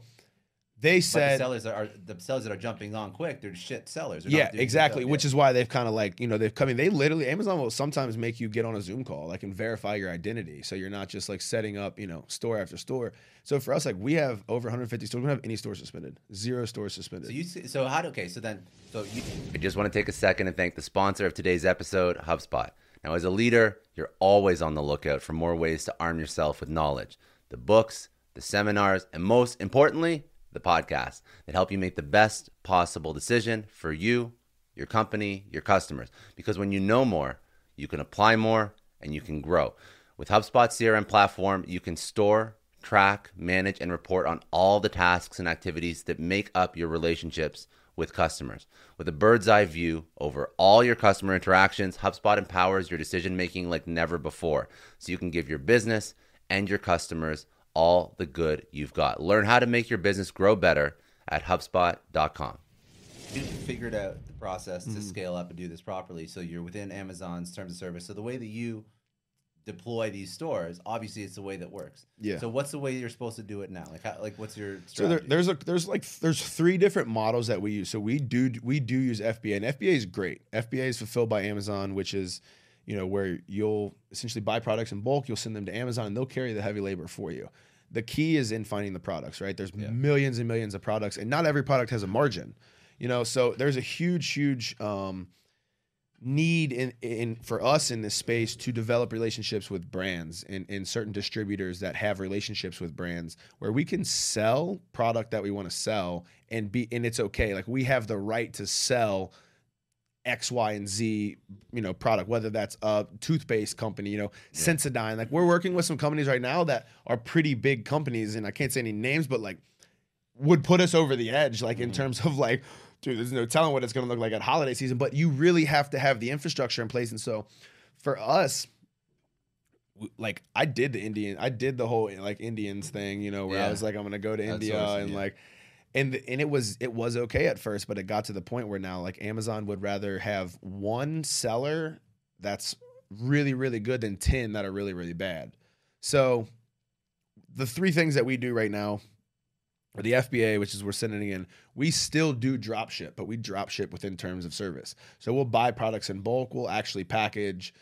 they said, but the sellers are, the sellers that are jumping on quick, they're shit sellers. They're yeah, not exactly. Which is why they've kind of like, you know, they've come in, they literally, Amazon will sometimes make you get on a Zoom call, like and verify your identity. So you're not just like setting up, you know, store after store. So for us, like we have over one hundred fifty stores. We don't have any stores suspended. Zero stores suspended. So you so how do okay? So then so you. I just want to take a second and thank the sponsor of today's episode, HubSpot. Now, as a leader, you're always on the lookout for more ways to arm yourself with knowledge, the books, the seminars, and most importantly, the podcasts that help you make the best possible decision for you, your company, your customers. Because when you know more, you can apply more and you can grow. With HubSpot's C R M platform, you can store, track, manage, and report on all the tasks and activities that make up your relationships with customers. With a bird's eye view over all your customer interactions, HubSpot empowers your decision-making like never before, so you can give your business and your customers all the good you've got. Learn how to make your business grow better at HubSpot dot com. You figured out the process to mm-hmm. scale up and do this properly, so you're within Amazon's terms of service. So the way that you deploy these stores, obviously it's the way that works. Yeah. So what's the way you're supposed to do it now? Like, how, like what's your strategy? So there, there's a, there's like, there's three different models that we use. So we do, we do use F B A, and F B A is great. F B A is fulfilled by Amazon, which is, you know, where you'll essentially buy products in bulk, you'll send them to Amazon and they'll carry the heavy labor for you. The key is in finding the products, right? There's yeah. millions and millions of products, and not every product has a margin, you know? So there's a huge, huge, um, need in, in for us in this space to develop relationships with brands and, and certain distributors that have relationships with brands where we can sell product that we want to sell and be, and it's okay. Like we have the right to sell X, Y, and Z, you know, product, whether that's a toothpaste company, you know, yeah. Sensodyne. Like we're working with some companies right now that are pretty big companies, and I can't say any names, but like would put us over the edge, like mm-hmm. in terms of like, dude, there's no telling what it's going to look like at holiday season, but you really have to have the infrastructure in place. And so for us, like I did the Indian, I did the whole like Indians thing, you know, where yeah. I was like, I'm going to go to that's India awesome, and yeah. like, and and it was, it was okay at first, but it got to the point where now like Amazon would rather have one seller that's really, really good than ten that are really, really bad. So the three things that we do right now, or the F B A, which is we're sending in, we still do drop ship, but we drop ship within terms of service. So we'll buy products in bulk. We'll actually package,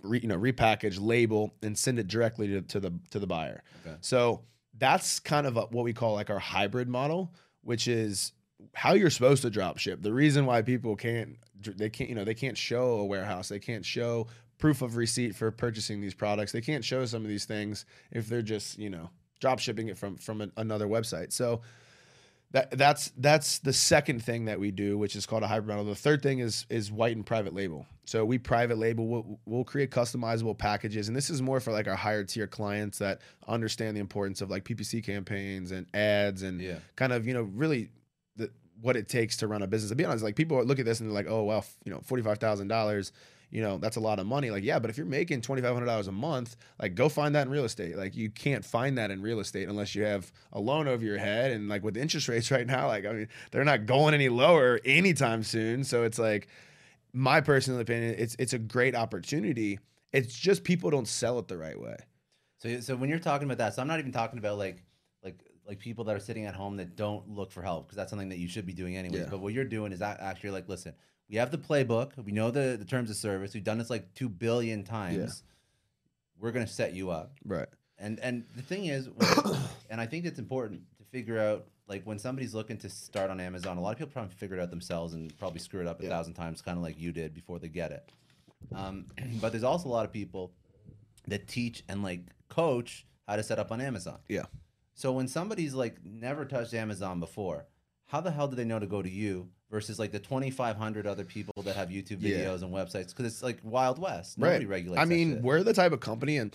re, you know, repackage, label, and send it directly to, to the to the buyer. Okay. So that's kind of a, what we call like our hybrid model, which is how you're supposed to drop ship. The reason why people can't, they can't, you know, they can't show a warehouse, they can't show proof of receipt for purchasing these products, they can't show some of these things if they're just, you know, drop shipping it from from an, another website. So that that's that's the second thing that we do, which is called a hybrid model. The third thing is is white and private label. So we private label. We'll, we'll create customizable packages, and this is more for like our higher tier clients that understand the importance of like P P C campaigns and ads and yeah. kind of, you know, really the, what it takes to run a business. To be honest, like people look at this and they're like, oh well, you know, forty-five thousand dollars. You know, that's a lot of money. Like, yeah, but if you're making twenty-five hundred dollars a month, like go find that in real estate. Like you can't find that in real estate unless you have a loan over your head. And like with interest rates right now, like, I mean, they're not going any lower anytime soon. So it's like, my personal opinion, it's it's a great opportunity. It's just people don't sell it the right way. So so when you're talking about that, so I'm not even talking about like, like, like people that are sitting at home that don't look for help, because that's something that you should be doing anyways. Yeah. But what you're doing is actually like, listen, we have the playbook. We know the, the terms of service. We've done this like two billion times. Yeah. We're going to set you up. Right. And and the thing is, and I think it's important to figure out, like when somebody's looking to start on Amazon, a lot of people probably figure it out themselves and probably screw it up a yeah. thousand times, kind of like you did before they get it. Um, but there's also a lot of people that teach and like coach how to set up on Amazon. Yeah. So when somebody's like never touched Amazon before, how the hell do they know to go to you versus like the twenty-five hundred other people that have YouTube videos yeah. and websites? Because it's like Wild West. Nobody right. regulates I mean, that shit. We're the type of company, and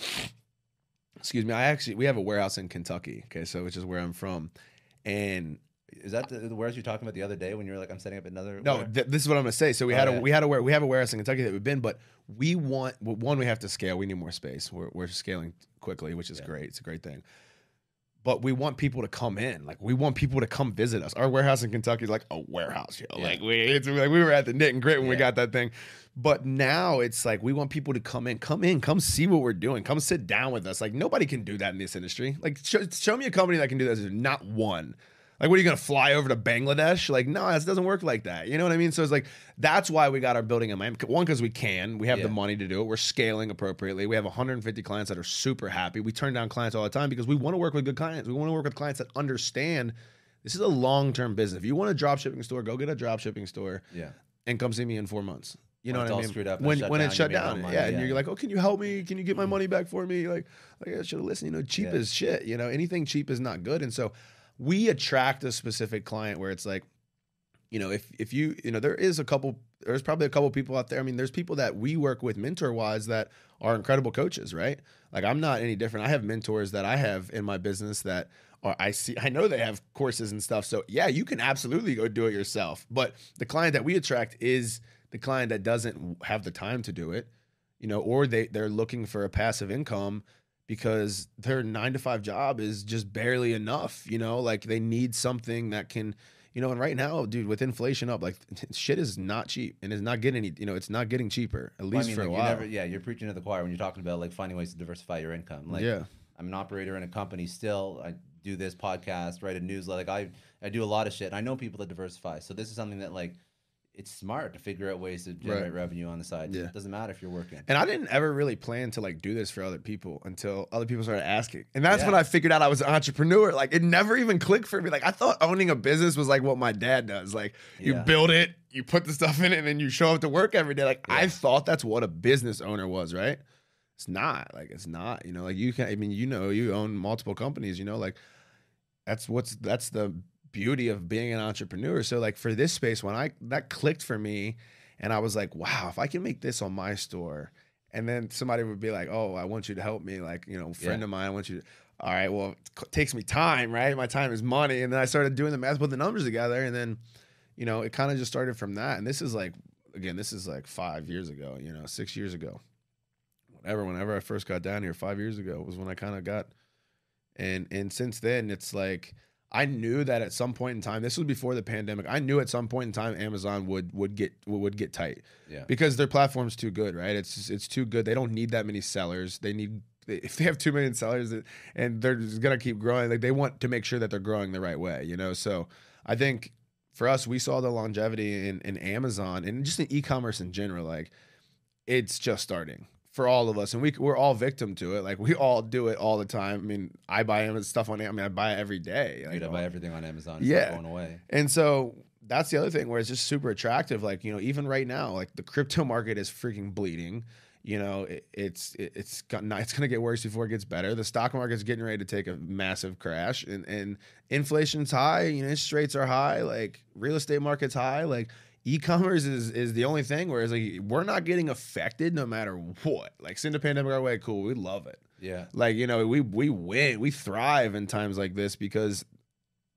excuse me, I actually, we have a warehouse in Kentucky, okay, so which is where I'm from. And is that the, the warehouse you're talking about the other day when you were like, I'm setting up another? No, th- this is what I'm gonna say. So we oh, had yeah. a we had a we have a warehouse in Kentucky that we've been, but we want well, one, we have to scale. We need more space. We're we're scaling quickly, which is yeah. great. It's a great thing. But we want people to come in. Like, we want people to come visit us. Our warehouse in Kentucky is like a warehouse, yo. Yeah. Like, we it's like we were at the Knit and Grit when yeah. we got that thing. But now it's like we want people to come in. Come in. Come see what we're doing. Come sit down with us. Like, nobody can do that in this industry. Like, show, show me a company that can do this. There's not one. Like, what, are you going to fly over to Bangladesh? Like, no, it doesn't work like that. You know what I mean? So it's like, that's why we got our building in Miami. One, because we can. We have yeah. the money to do it. We're scaling appropriately. We have one hundred fifty clients that are super happy. We turn down clients all the time because we want to work with good clients. We want to work with clients that understand this is a long-term business. If you want a drop shipping store, go get a drop shipping store yeah. and come see me in four months. You know what I mean? Screwed up when when it's shut down, yeah, and you're like, oh, can you help me? Can you get my money back for me? Like, like I should have listened. You know, cheap is shit. You know, anything cheap is not good. And so we attract a specific client where it's like, you know, if if you, you know, there is a couple, there's probably a couple people out there. I mean, there's people that we work with mentor-wise that are incredible coaches, right? Like, I'm not any different. I have mentors that I have in my business that are, I see, I know they have courses and stuff. So yeah, you can absolutely go do it yourself. But the client that we attract is the client that doesn't have the time to do it, you know, or they, they're looking for a passive income because their nine to five job is just barely enough, you know, like they need something that can, you know, and right now, dude, with inflation up, like shit is not cheap and it's not getting any, you know, it's not getting cheaper, at least well, I mean, for like a while. Never, yeah, you're preaching to the choir when you're talking about like finding ways to diversify your income. Like yeah. I'm an operator in a company still, I do this podcast, write a newsletter, like I, I do a lot of shit and I know people that diversify. So this is something that like, it's smart to figure out ways to generate right. revenue on the side. Yeah. It doesn't matter if you're working. And I didn't ever really plan to like do this for other people until other people started asking. And that's yeah. when I figured out I was an entrepreneur. Like it never even clicked for me. Like I thought owning a business was like what my dad does. Like you yeah. build it, you put the stuff in it, and then you show up to work every day. Like yeah. I thought that's what a business owner was, right? It's not. Like it's not, you know, like you can, I mean, you know, you own multiple companies, you know, like that's what's, that's the beauty of being an entrepreneur. So like for this space, when I that clicked for me, and I was like, wow, if I can make this on my store, and then somebody would be like, oh, I want you to help me, like, you know, friend yeah. of mine, I want you to, all right, well, it takes me time, right? My time is money. And then I started doing the math, put the numbers together, and then, you know, it kind of just started from that. And this is like, again, this is like five years ago, you know, six years ago, whatever. Whenever I first got down here, five years ago was when I kind of got, and and since then it's like, I knew that at some point in time, this was before the pandemic, I knew at some point in time Amazon would would get would get tight. Yeah. Because their platform's too good, right? It's just, it's too good. They don't need that many sellers. They need, if they have two million sellers and they're just going to keep growing, like they want to make sure that they're growing the right way, you know? So I think for us, we saw the longevity in, in Amazon and just in e-commerce in general. Like it's just starting for all of us, and we, we're all victim to it. Like we all do it all the time. I mean, I buy stuff on Amazon. I mean, I buy it every day. Like, Dude, I buy everything on Amazon. It's yeah. not going away. And so that's the other thing where it's just super attractive. Like, you know, even right now, like the crypto market is freaking bleeding. You know, it, it's it, it's gonna, it's going to get worse before it gets better. The stock market's getting ready to take a massive crash, and, and inflation's high. You know, interest rates are high. Like real estate market's high. Like e-commerce is is the only thing where it's like we're not getting affected no matter what. Like send a pandemic our way, cool, we love it. Yeah. Like, you know, we we win, we thrive in times like this because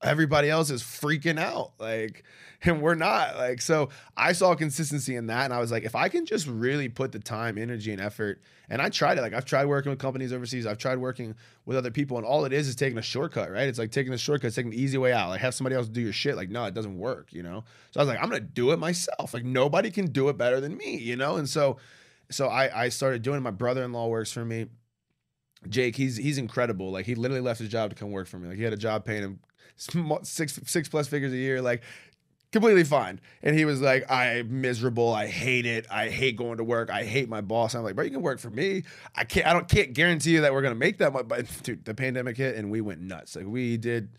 everybody else is freaking out. Like, and we're not. Like, so I saw consistency in that, and I was like, if I can just really put the time, energy, and effort, and I tried it. Like, I've tried working with companies overseas, I've tried working with other people, and all it is is taking a shortcut, right? It's like taking a shortcut, it's taking the easy way out. Like, have somebody else do your shit. Like, no, it doesn't work, you know? So I was like, I'm gonna do it myself. Like, nobody can do it better than me, you know? And so so I, I started doing it. My brother-in-law works for me. Jake, he's he's incredible. Like, he literally left his job to come work for me. Like, he had a job paying him six six plus figures a year, like completely fine. And he was like, I'm miserable. I hate it. I hate going to work. I hate my boss. And I'm like, bro, you can work for me. I can't, I don't can't guarantee you that we're going to make that much. But dude, the pandemic hit and we went nuts. Like we did,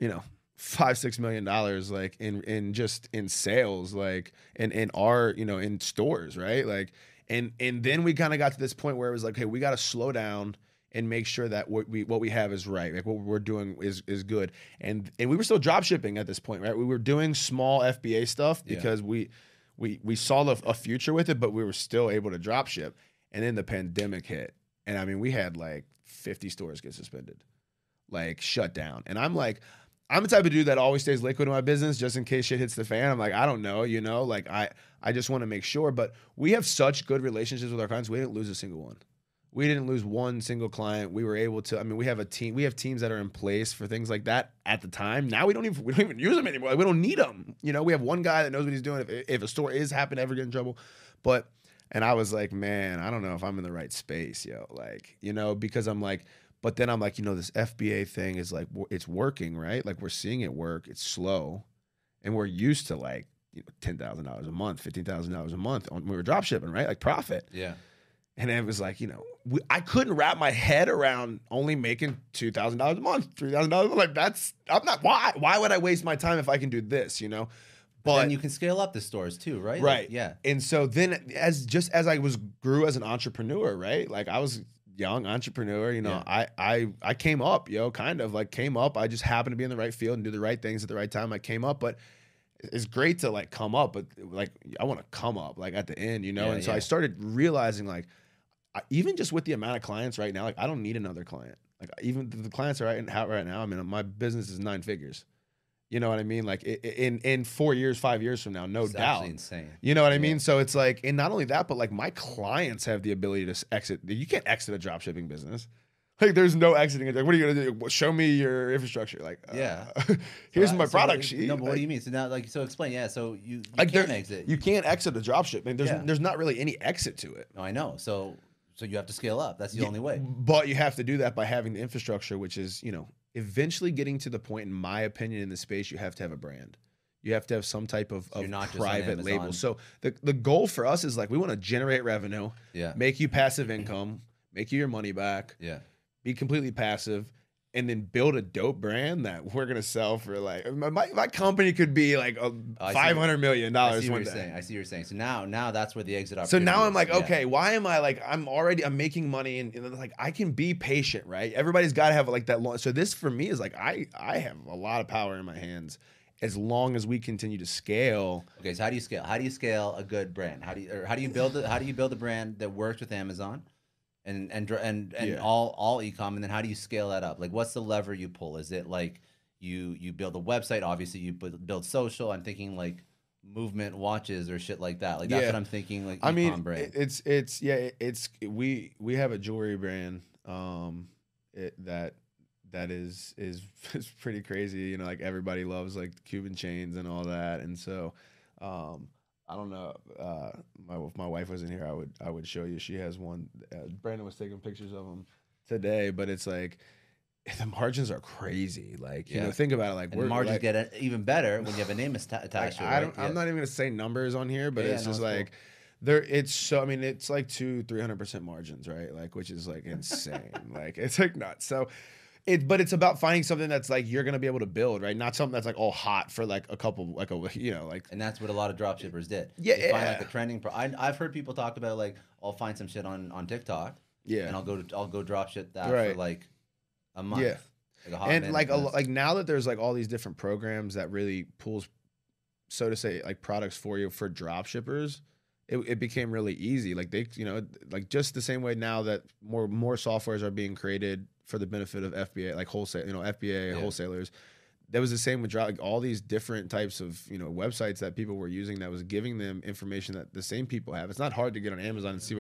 you know, five, six million dollars, like in, in just in sales, like in, in our, you know, in stores. Right. Like, and, and then we kind of got to this point where it was like, hey, we got to slow down and make sure that what we what we have is right, like what we're doing is is good. And and we were still drop shipping at this point, right? We were doing small F B A stuff because yeah. we we we saw a, a future with it, but we were still able to drop ship. And then the pandemic hit. And I mean, we had like fifty stores get suspended, like shut down. And I'm like, I'm the type of dude that always stays liquid in my business just in case shit hits the fan. I'm like, I don't know, you know, like I, I just want to make sure. But we have such good relationships with our clients, we didn't lose a single one. We didn't lose one single client. We were able to, I mean, we have a team, we have teams that are in place for things like that at the time. Now we don't even, we don't even use them anymore. Like, we don't need them. You know, we have one guy that knows what he's doing. If, if a store is happening to ever get in trouble. But, and I was like, man, I don't know if I'm in the right space, yo. Like, you know, because I'm like, but then I'm like, you know, this F B A thing is like, it's working, right? Like we're seeing it work. It's slow. And we're used to like, you know, ten thousand dollars a month, fifteen thousand dollars a month. On, we were drop shipping, right? Like profit. Yeah. And it was like, you know, we, I couldn't wrap my head around only making two thousand dollars a month, three thousand dollars a month. Like that's, I'm not, why? Why would I waste my time if I can do this, you know? But and you can scale up the stores too, right? Right. Like, yeah. And so then as just as I was grew as an entrepreneur, right? Like I was young entrepreneur, you know, yeah. I, I, I came up, yo, kind of like came up. I just happened to be in the right field and do the right things at the right time. I came up, but it's great to like come up, but like, I want to come up like at the end, you know? Yeah, and so yeah. I started realizing like, I, even just with the amount of clients right now, like I don't need another client. Like even the clients are right now, right now. I mean, my business is nine figures. You know what I mean? Like in in four years, five years from now, no it's doubt. Insane. You know what I mean? Yeah. So it's like, and not only that, but like my clients have the ability to exit. You can't exit a drop shipping business. Like there's no exiting. Like, what are you gonna do? Show me your infrastructure. Like uh, yeah, here's so, my so product sheet. No, but like, what do you mean? So now, like, so explain. Yeah, so you, you like can't exit. You can't exit a drop ship. I mean, there's yeah. there's not really any exit to it. No, I know. So. So you have to scale up. That's the yeah, only way. But you have to do that by having the infrastructure, which is, you know, eventually getting to the point, in my opinion, in the space, you have to have a brand. You have to have some type of, so of not private label. So the, the goal for us is like, we want to generate revenue, yeah. make you passive income, make you your money back, yeah. be completely passive, and then build a dope brand that we're going to sell for like, my, my company could be like a uh, five hundred million dollars one day. Saying. I see what you're saying. So now, now that's where the exit opportunity So now is. I'm like, okay, yeah. why am I like, I'm already, I'm making money and, and like, I can be patient, right? Everybody's got to have like that long. So this for me is like, I, I have a lot of power in my hands. As long as we continue to scale. Okay, so how do you scale? How do you scale a good brand? How do you or how do you build a, how do you build a brand that works with Amazon, and and and and yeah. all all ecom? And then how do you scale that up? Like, what's the lever you pull? Is it like you you build a website? Obviously, you build social. I'm thinking like movement watches or shit like that. Like that's yeah. what I'm thinking. Like I mean, brand. it's it's yeah, it's we we have a jewelry brand um it, that. that is, is is pretty crazy. You know, like everybody loves like Cuban chains and all that. And so, um, I don't know, uh, my, if my wife wasn't here, I would, I would show you, she has one, uh, Brandon was taking pictures of them today, but it's like, the margins are crazy. Like, yeah. you know, think about it. Like, we're, the margins like, get even better when you have a name attached like, to it. Right? I don't, yeah. I'm not even gonna say numbers on here, but yeah, it's yeah, just no, it's like, cool. There, it's so. I mean, it's like two, three hundred percent margins, right? Like, which is like insane. Like, it's like nuts. So. It, but it's about finding something that's like you're gonna be able to build, right? Not something that's like all hot for like a couple, like a you know, like. And that's what a lot of dropshippers did. Yeah, they find yeah. like a trending. Pro- I, I've heard people talk about like I'll find some shit on on TikTok. Yeah. And I'll go to I'll go dropship that right. for like a month. Yeah. Like a hot and like a, like now that there's like all these different programs that really pulls, so to say, like products for you for dropshippers. It, it became really easy. Like they, you know, like just the same way now that more more softwares are being created for the benefit of F B A, like wholesale, you know, F B A yeah. wholesalers. That was the same with like all these different types of, you know, websites that people were using that was giving them information that the same people have. It's not hard to get on Amazon and see. What-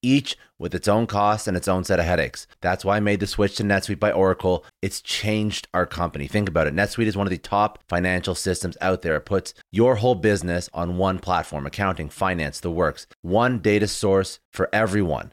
Each with its own costs and its own set of headaches. That's why I made the switch to NetSuite by Oracle. It's changed our company. Think about it. NetSuite is one of the top financial systems out there. It puts your whole business on one platform, accounting, finance, the works. One data source for everyone.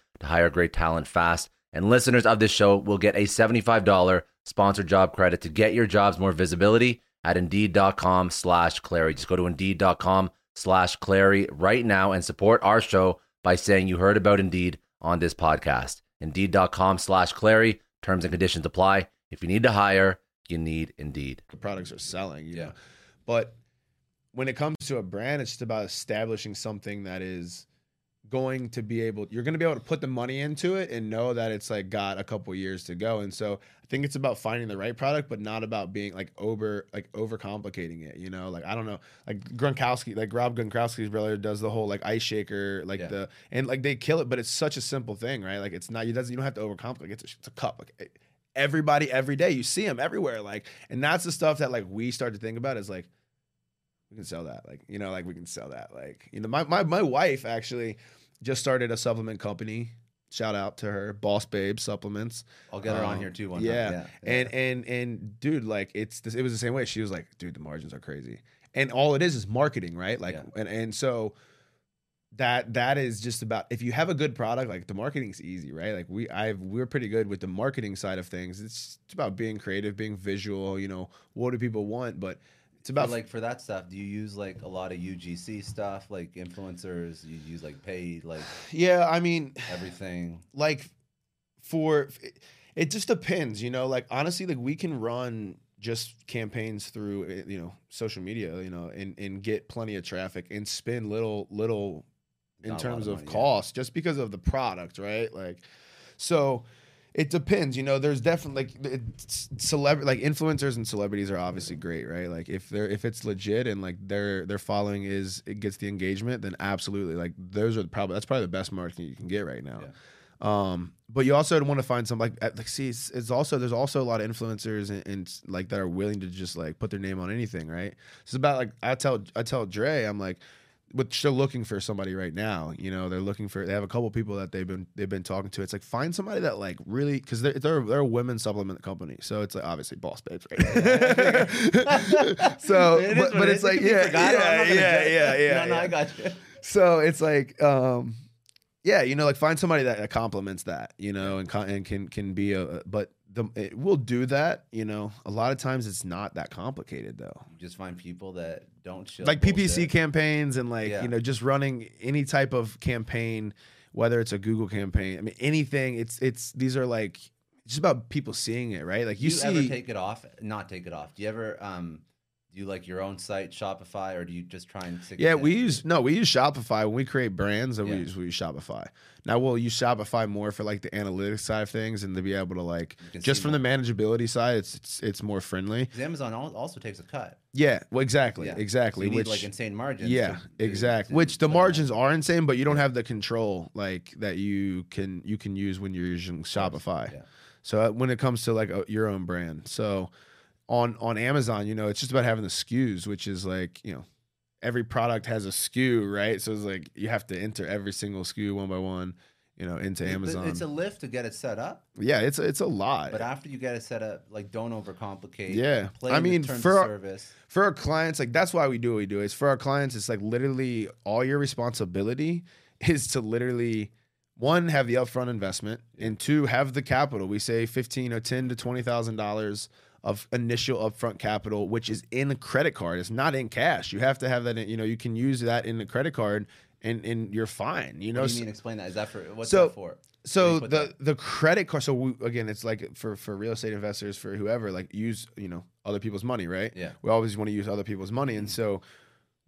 to hire great talent fast. And listeners of this show will get a seventy-five dollars sponsored job credit to get your jobs more visibility at Indeed.com slash Clary. Just go to Indeed.com slash Clary right now and support our show by saying you heard about Indeed on this podcast. Indeed.com slash Clary. Terms and conditions apply. If you need to hire, you need Indeed. The products are selling. You yeah. know. But when it comes to a brand, it's just about establishing something that is going to be able, you're going to be able to put the money into it and know that it's like got a couple years to go. And so I think it's about finding the right product, but not about being like over, like overcomplicating it, you know, like, I don't know, like Gronkowski, like Rob Gronkowski's brother does the whole like ice shaker, like yeah. the, and like they kill it, but it's such a simple thing, right? Like it's not, you doesn't, you don't have to overcomplicate. It's a, it's a cup. Like it, everybody, every day you see them everywhere. Like, and that's the stuff that like we start to think about is like, we can sell that. Like, you know, like we can sell that. Like, you know, my, my, my wife actually just started a supplement company. Shout out to her, Boss Babe Supplements. I'll get her um, on here too one yeah. time. Yeah. And, and, and dude, like it's, this, it was the same way. She was like, dude, the margins are crazy. And all it is is marketing, right? Like, yeah. and, and so that, that is just about, if you have a good product, like the marketing's easy, right? Like we, I've, we're pretty good with the marketing side of things. It's, it's about being creative, being visual, you know, what do people want? But it's about but like for that stuff. Do you use like a lot of U G C stuff, like influencers? You use like paid, like yeah. I mean everything. Like for it, just depends, you know. Like honestly, like we can run just campaigns through you know social media, you know, and and get plenty of traffic and spend little little in terms of cost, just because of the product, right? Like so. It depends, you know. There's definitely like celebrity, like influencers and celebrities are obviously great, right? Like if they're if it's legit and like their their following is it gets the engagement, then absolutely, like those are probably that's probably the best marketing you can get right now. Yeah. Um, but you also want to find some like like see, it's, it's also there's also a lot of influencers and, and like that are willing to just like put their name on anything, right? It's about like I tell I tell Dre, I'm like. Which they're looking for somebody right now, you know. They're looking for. They have a couple people that they've been they've been talking to. It's like find somebody that like really because they're, they're they're a women's supplement company, so it's like obviously Boss Babes, right? so, it but, but it it's is. like yeah, yeah, yeah, yeah, yeah, yeah. No, no, yeah. I got you. So it's like, um, yeah, you know, like find somebody that, that complements that, you know, and con- and can can be a but. The, it will do that, you know. A lot of times it's not that complicated, though. You just find people that don't show like P P C campaigns and like yeah. you know just running any type of campaign, whether it's a Google campaign. I mean anything. It's it's these are like it's just about people seeing it, right? Like you, you see. Ever take it off? Not take it off. Do you ever um do you like your own site Shopify or do you just try and stick? Yeah, we use no we use Shopify when we create brands, and yeah. we use we use Shopify. Now we'll use Shopify more for like the analytics side of things and to be able to like just from that. The manageability side, it's it's, it's more friendly. Amazon also takes a cut. Yeah, well, exactly, yeah. exactly. So you which, need like insane margins. Yeah, to, exactly. To, to which the margins are insane, but you don't have the control like that you can you can use when you're using Shopify. Yeah. So uh, when it comes to like a, your own brand, so on on Amazon, you know, it's just about having the S K Us, which is like you know. Every product has a S K U, right? So it's like you have to enter every single S K U one by one, you know, into Amazon. It's a lift to get it set up. Yeah, it's it's a lot. But after you get it set up, like don't overcomplicate. Yeah, play I mean for our, service. for our clients, like that's why we do what we do. It's for our clients. It's like literally all your responsibility is to literally one have the upfront investment and two have the capital. We say fifteen or ten to twenty thousand dollars. Of initial upfront capital, which is in a credit card. It's not in cash. You have to have that in, you know, you can use that in the credit card and, and you're fine. You know, what do you mean explain that? Is that for what's so, that for? So the that? the credit card, so we, again, it's like for, for real estate investors, for whoever, like use, you know, other people's money, right? Yeah. We always want to use other people's money. And so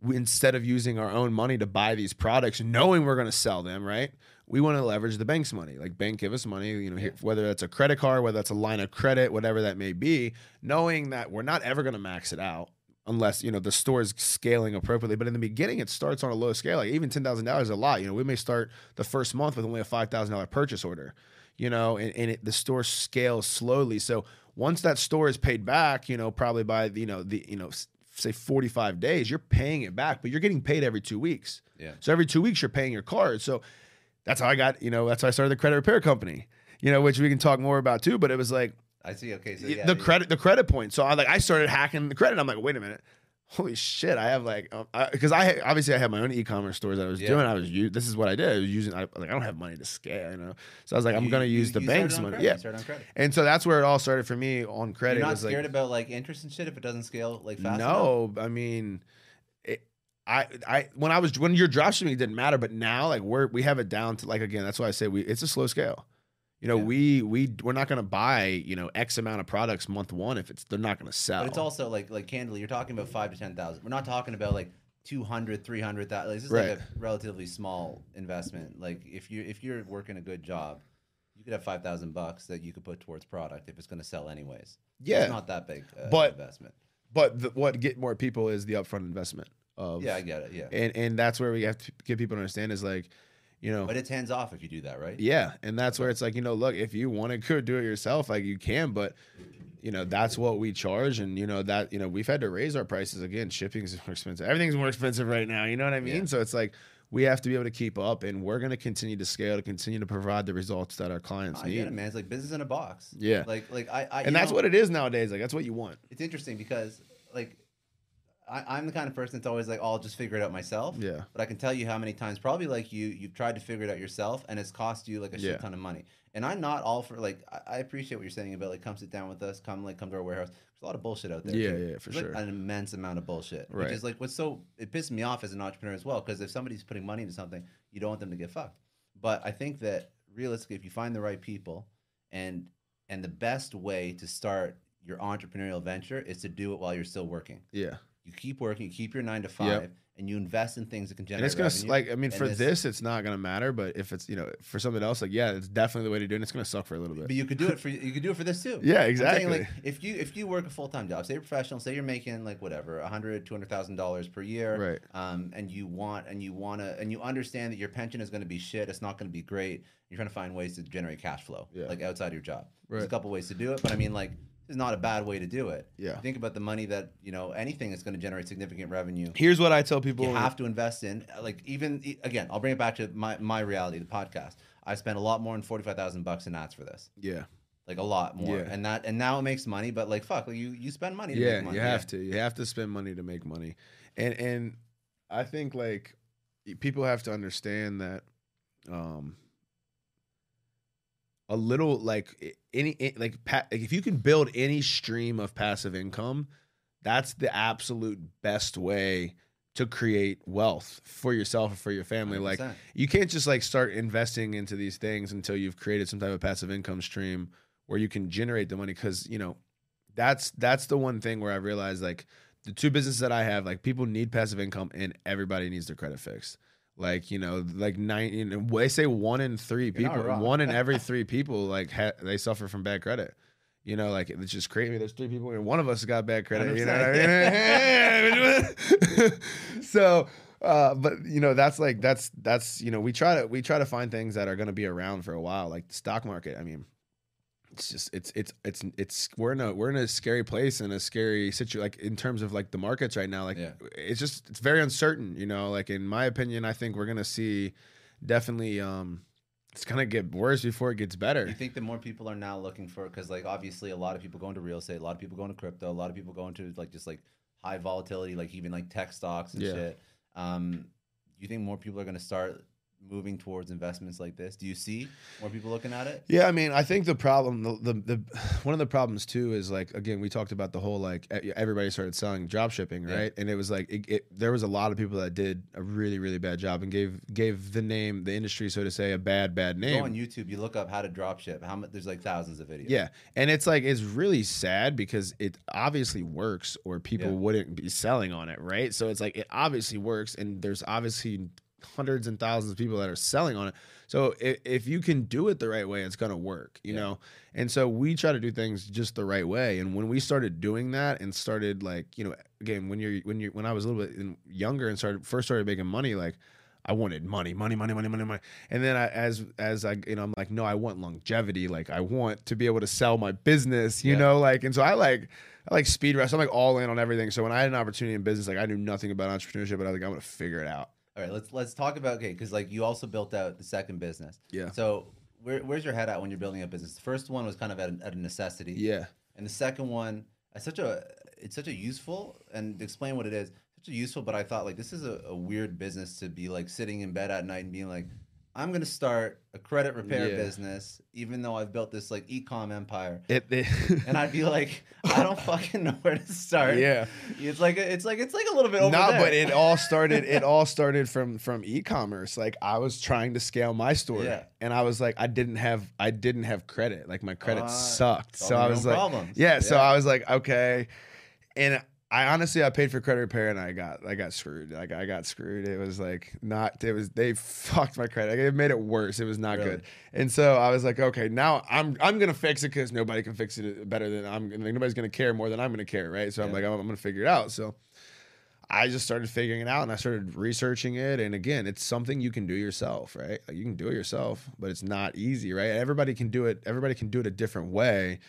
we, instead of using our own money to buy these products, knowing we're going to sell them, right? We want to leverage the bank's money. Like bank give us money, you know, yeah. whether that's a credit card, whether that's a line of credit, whatever that may be, knowing that we're not ever going to max it out unless, you know, the store is scaling appropriately. But in the beginning, it starts on a low scale. Like even ten thousand dollars is a lot. You know, we may start the first month with only a five thousand dollars purchase order, you know, and, and it, the store scales slowly. So once that store is paid back, you know, probably by, you know, the, you know, say forty-five days, you're paying it back, but you're getting paid every two weeks. Yeah. So every two weeks you're paying your card. So that's how I got, you know, that's how I started the credit repair company, you know, which we can talk more about too. But it was like, I see. Okay. So yeah, the yeah. credit, the credit point. So I like, I started hacking the credit. I'm like, wait a minute. Holy shit. I have like, um, I, cause I, obviously I had my own e-commerce stores that I was yeah. doing. I was, this is what I did. I was using, I, like, I don't have money to scale, you know? So I was like, you, I'm going to use you, the you bank's money. Credit. Yeah. And so that's where it all started for me on credit. You're not was scared like, about like interest and shit if it doesn't scale like fast No, enough? I mean, I, I when I was when you're dropshipping it didn't matter, but now like we're we have it down to like again that's why I say we it's a slow scale, you know yeah. we we we're not gonna buy you know X amount of products month one if it's they're not gonna sell. But it's also like like candidly you're talking about five to ten thousand. We're not talking about like two hundred, three hundred thousand. Like, this is right. like a relatively small investment. Like if you if you're working a good job, you could have five thousand bucks that you could put towards product if it's gonna sell anyways. Yeah, it's not that big uh, but, investment. But the, what get more people is the upfront investment. Of, yeah, I get it. Yeah, and and that's where we have to get people to understand is like, you know, but it's hands off if you do that, right? Yeah, and that's where it's like, you know, look, if you want to go do it yourself, like you can, but you know that's what we charge, and you know that you know we've had to raise our prices again. Shipping's more expensive. Everything's more expensive right now. You know what I mean? Yeah. So it's like we have to be able to keep up, and we're going to continue to scale to continue to provide the results that our clients I need. Get it, man. It's like business in a box. Yeah, like like I, I and that's know, what it is nowadays. Like that's what you want. It's interesting because like. I, I'm the kind of person that's always like, oh, I'll just figure it out myself. Yeah. But I can tell you how many times, probably like you, you've tried to figure it out yourself and it's cost you like a shit yeah. ton of money. And I'm not all for like, I, I appreciate what you're saying about like, come sit down with us, come like, come to our warehouse. There's a lot of bullshit out there. Yeah, dude. yeah, for There's, sure. Like, an immense amount of bullshit. Right. Which is like, what's so, it pissed me off as an entrepreneur as well. Cause if somebody's putting money into something, you don't want them to get fucked. But I think that realistically, if you find the right people and, and the best way to start your entrepreneurial venture is to do it while you're still working. Yeah. you keep working, you keep your nine to five, yep. and you invest in things that can generate and it's gonna, revenue. Like, I mean, and for this, this, it's not going to matter. But if it's, you know, for something else, like, yeah, it's definitely the way to do it. And it's going to suck for a little bit. But you could do it for you could do it for this too. Yeah, exactly. I'm saying, like, if you if you work a full time job, say you're professional, say you're making like whatever, a hundred, two hundred thousand dollars per year, right? Um, and you want and you want to and you understand that your pension is going to be shit. It's not going to be great. You're trying to find ways to generate cash flow, yeah. like outside your job. Right. There's a couple ways to do it, but I mean, like. Is not a bad way to do it. Yeah. Think about the money that, you know, anything that's going to generate significant revenue. Here's what I tell people. You have to invest in, like, even, again, I'll bring it back to my, my reality, the podcast. I spent a lot more than forty-five thousand bucks in ads for this. Yeah. Like a lot more. Yeah. And that, and now it makes money, but like, fuck, like you, you spend money to yeah, make money. Yeah, you have yeah. to. You have to spend money to make money. And, and I think, like, people have to understand that, um, a little, like, any, like, pa- if you can build any stream of passive income, that's the absolute best way to create wealth for yourself and for your family. one hundred percent. Like, you can't just, like, start investing into these things until you've created some type of passive income stream where you can generate the money. Because, you know, that's that's the one thing where I realized, like, the two businesses that I have, like, people need passive income and everybody needs their credit fixed. Like, you know, like nine, you know, they say one in three people, one in every three people, like ha- they suffer from bad credit. You know, like, it's just crazy. There's three people and one of us got bad credit. You know what I mean? So, uh, but you know, that's like, that's, that's, you know, we try to, we try to find things that are going to be around for a while. Like the stock market. I mean, it's just, it's, it's, it's, it's, we're in a, we're in a scary place and a scary situation, like in terms of like the markets right now, like yeah. it's just, it's very uncertain, you know, like in my opinion, I think we're going to see definitely, um, it's going to get worse before it gets better. You think that more people are now looking for, cause like, obviously a lot of people go into real estate, a lot of people go into crypto, a lot of people go into like, just like high volatility, like even like tech stocks and yeah. shit. Um, you think more people are going to start moving towards investments like this? Do you see more people looking at it? Yeah, I mean, I think the problem, the, the, the one of the problems too is like, again, we talked about the whole, like, everybody started selling drop shipping, right? Yeah. And it was like, it, it, there was a lot of people that did a really, really bad job and gave gave the name, the industry, so to say, a bad, bad name. Go on YouTube, you look up how to drop ship. How much? There's like thousands of videos. Yeah, and it's like, it's really sad because it obviously works or people yeah. wouldn't be selling on it, right? So it's like, it obviously works and there's obviously hundreds and thousands of people that are selling on it. So if, if you can do it the right way, it's going to work, you yeah. know? And so we try to do things just the right way. And when we started doing that and started, like, you know, again, when you're, when you're, when I was a little bit younger and started first started making money, like I wanted money, money, money, money, money, money. And then I, as, as I, you know, I'm like, no, I want longevity. Like I want to be able to sell my business, you yeah. know, like, and so I like, I like speed wrestle. I'm like all in on everything. So when I had an opportunity in business, like I knew nothing about entrepreneurship, but I was like, I'm going to figure it out. All right, let's let's talk about, okay, because like you also built out the second business. Yeah. So where, where's your head at when you're building a business? The first one was kind of at a, at a necessity. Yeah. And the second one, it's such a it's such a useful, and explain what it is, such a useful, but I thought like this is a, a weird business to be like sitting in bed at night and being like, I'm going to start a credit repair yeah. business, even though I've built this like e-com empire. It, it and I'd be like, I don't fucking know where to start. Yeah. It's like, it's like, it's like a little bit over nah, there. No, but it all started, it all started from, from e-commerce. Like I was trying to scale my store yeah. and I was like, I didn't have, I didn't have credit. Like my credit uh, sucked. So I was like, problems. Yeah, yeah. So I was like, okay. And I honestly, I paid for credit repair and I got, I got screwed. Like I got screwed. It was like not, it was, they fucked my credit. Like, it made it worse. It was not really good. And so I was like, okay, now I'm, I'm going to fix it because nobody can fix it better than I'm, like, nobody's going to care more than I'm going to care. Right. So yeah. I'm like, I'm, I'm going to figure it out. So I just started figuring it out and I started researching it. And again, it's something you can do yourself, right? Like you can do it yourself, but it's not easy, right? Everybody can do it. Everybody can do it a different way.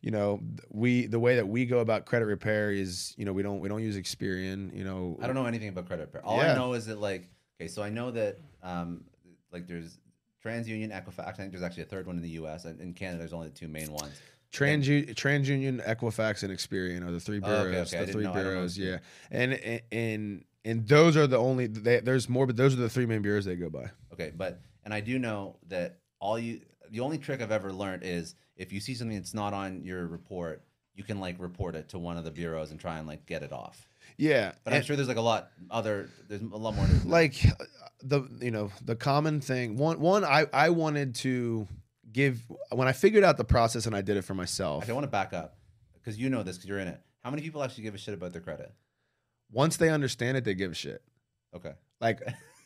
You know, we the way that we go about credit repair is, you know, we don't we don't use Experian. You know, I don't know anything about credit repair. All yeah. I know is that, like, okay, so I know that um, like there's TransUnion, Equifax. I think there's actually a third one in the U S In Canada, there's only the two main ones. Trans and, TransUnion, Equifax, and Experian are the three bureaus. Okay, okay. The three bureaus, yeah. And and and and those are the only. They, there's more, but those are the three main bureaus they go by. Okay, but and I do know that all you. The only trick I've ever learned is if you see something that's not on your report, you can like report it to one of the bureaus and try and like get it off. Yeah. But I'm sure there's like a lot other, there's a lot more. Like the, you know, the common thing, one, one, I, I wanted to give, when I figured out the process and I did it for myself. I want to back up because you know this because you're in it. How many people actually give a shit about their credit? Once they understand it, they give a shit. Okay. Like,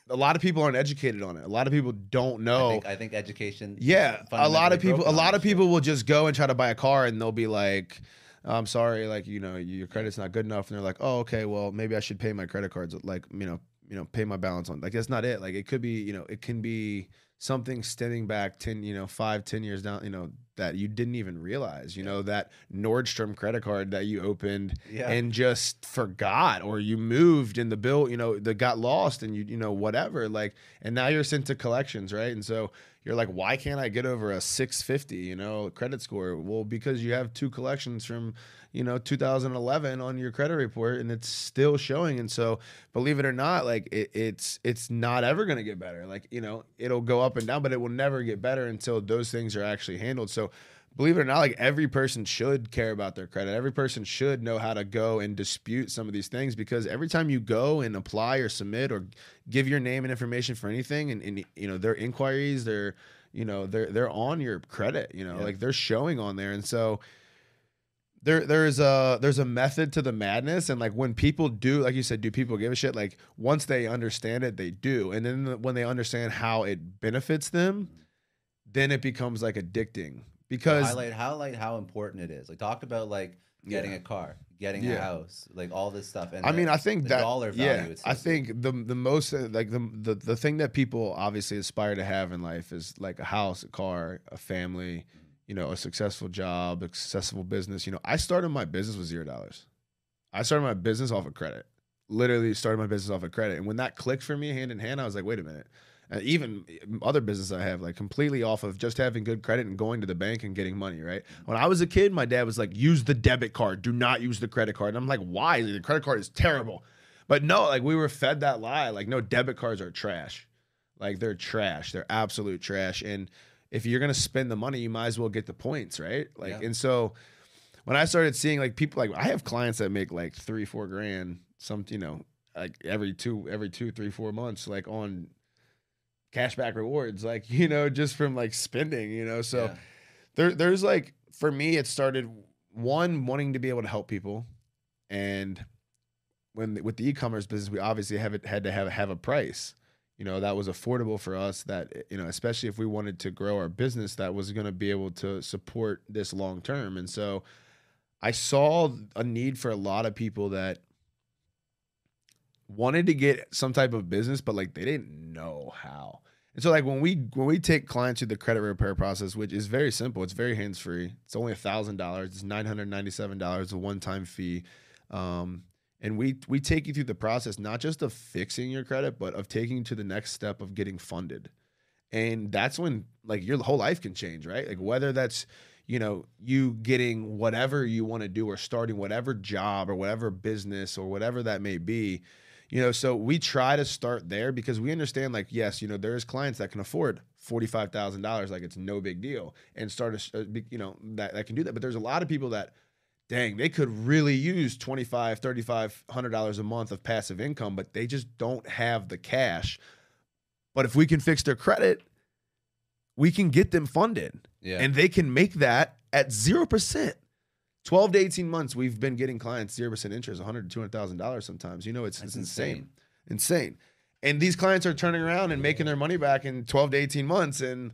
a lot of people aren't educated on it. A lot of people don't know. I think, I think education. Yeah. A lot of people, a lot of people will just go and try to buy a car and they'll be like, I'm sorry, like, you know, your credit's not good enough. And they're like, oh, okay, well, maybe I should pay my credit cards. Like, you know, you know, pay my balance on, like, that's not it. Like, it could be, you know, it can be something stemming back ten, you know, five, ten years down, you know, that you didn't even realize, you yeah. know, that Nordstrom credit card that you opened yeah. and just forgot, or you moved and the bill, you know, that got lost and you, you know, whatever, like, and now you're sent to collections, right? And so you're like, why can't I get over a six fifty, you know, credit score? Well, because you have two collections from, you know, two thousand eleven on your credit report and it's still showing. And so believe it or not, like it, it's, it's not ever going to get better. Like, you know, it'll go up and down, but it will never get better until those things are actually handled. So believe it or not, like every person should care about their credit. Every person should know how to go and dispute some of these things, because every time you go and apply or submit or give your name and information for anything, and, and you know, their inquiries, they're, you know, they're, they're on your credit, you know, yeah. like they're showing on there. And so there, there's a, there's a method to the madness. And like, when people do, like you said, do people give a shit? Like once they understand it, they do. And then when they understand how it benefits them, then it becomes like addicting. Because so highlight, highlight how important it is. Like talked about like getting yeah. a car, getting yeah. a house, like all this stuff. And I the, mean, I think the that dollar value. Yeah, I think the the most like the, the the thing that people obviously aspire to have in life is like a house, a car, a family, you know, a successful job, a successful business. You know, I started my business with zero dollars. I started my business off of credit. Literally started my business off of credit. And when that clicked for me, hand in hand, I was like, wait a minute. Uh, even other business I have, like completely off of just having good credit and going to the bank and getting money, right? When I was a kid, my dad was like, use the debit card. Do not use the credit card. And I'm like, why? The credit card is terrible. But no, like we were fed that lie. Like, no, debit cards are trash. Like they're trash. They're absolute trash. And if you're going to spend the money, you might as well get the points, right? Like, yeah. and so when I started seeing like people, like I have clients that make like three, four grand, some, you know, like every two, every two, three, four months, like on cashback rewards, like, you know, just from like spending, you know, so yeah. there, there's like, for me, it started one wanting to be able to help people. And when, with the e-commerce business, we obviously have it had to have, have a price, you know, that was affordable for us, that, you know, especially if we wanted to grow our business, that was going to be able to support this long-term. And so I saw a need for a lot of people that wanted to get some type of business, but like they didn't know how. And so like when we when we take clients through the credit repair process, which is very simple, it's very hands-free. It's only a thousand dollars. It's nine hundred ninety-seven dollars, a one-time fee. Um, and we we take you through the process not just of fixing your credit, but of taking you to the next step of getting funded. And that's when like your whole life can change, right? Like whether that's, you know, you getting whatever you want to do or starting whatever job or whatever business or whatever that may be. You know, so we try to start there because we understand, like, yes, you know, there's clients that can afford forty-five thousand dollars, like it's no big deal, and start, a, you know, that, that can do that. But there's a lot of people that, dang, they could really use twenty-five, thirty-five hundred dollars a month of passive income, but they just don't have the cash. But if we can fix their credit, we can get them funded, yeah. and they can make that at zero percent. twelve to eighteen months, we've been getting clients zero percent interest, one hundred thousand dollars to two hundred thousand dollars sometimes. You know, it's, it's insane. insane. Insane. And these clients are turning around and making their money back in twelve to eighteen months. And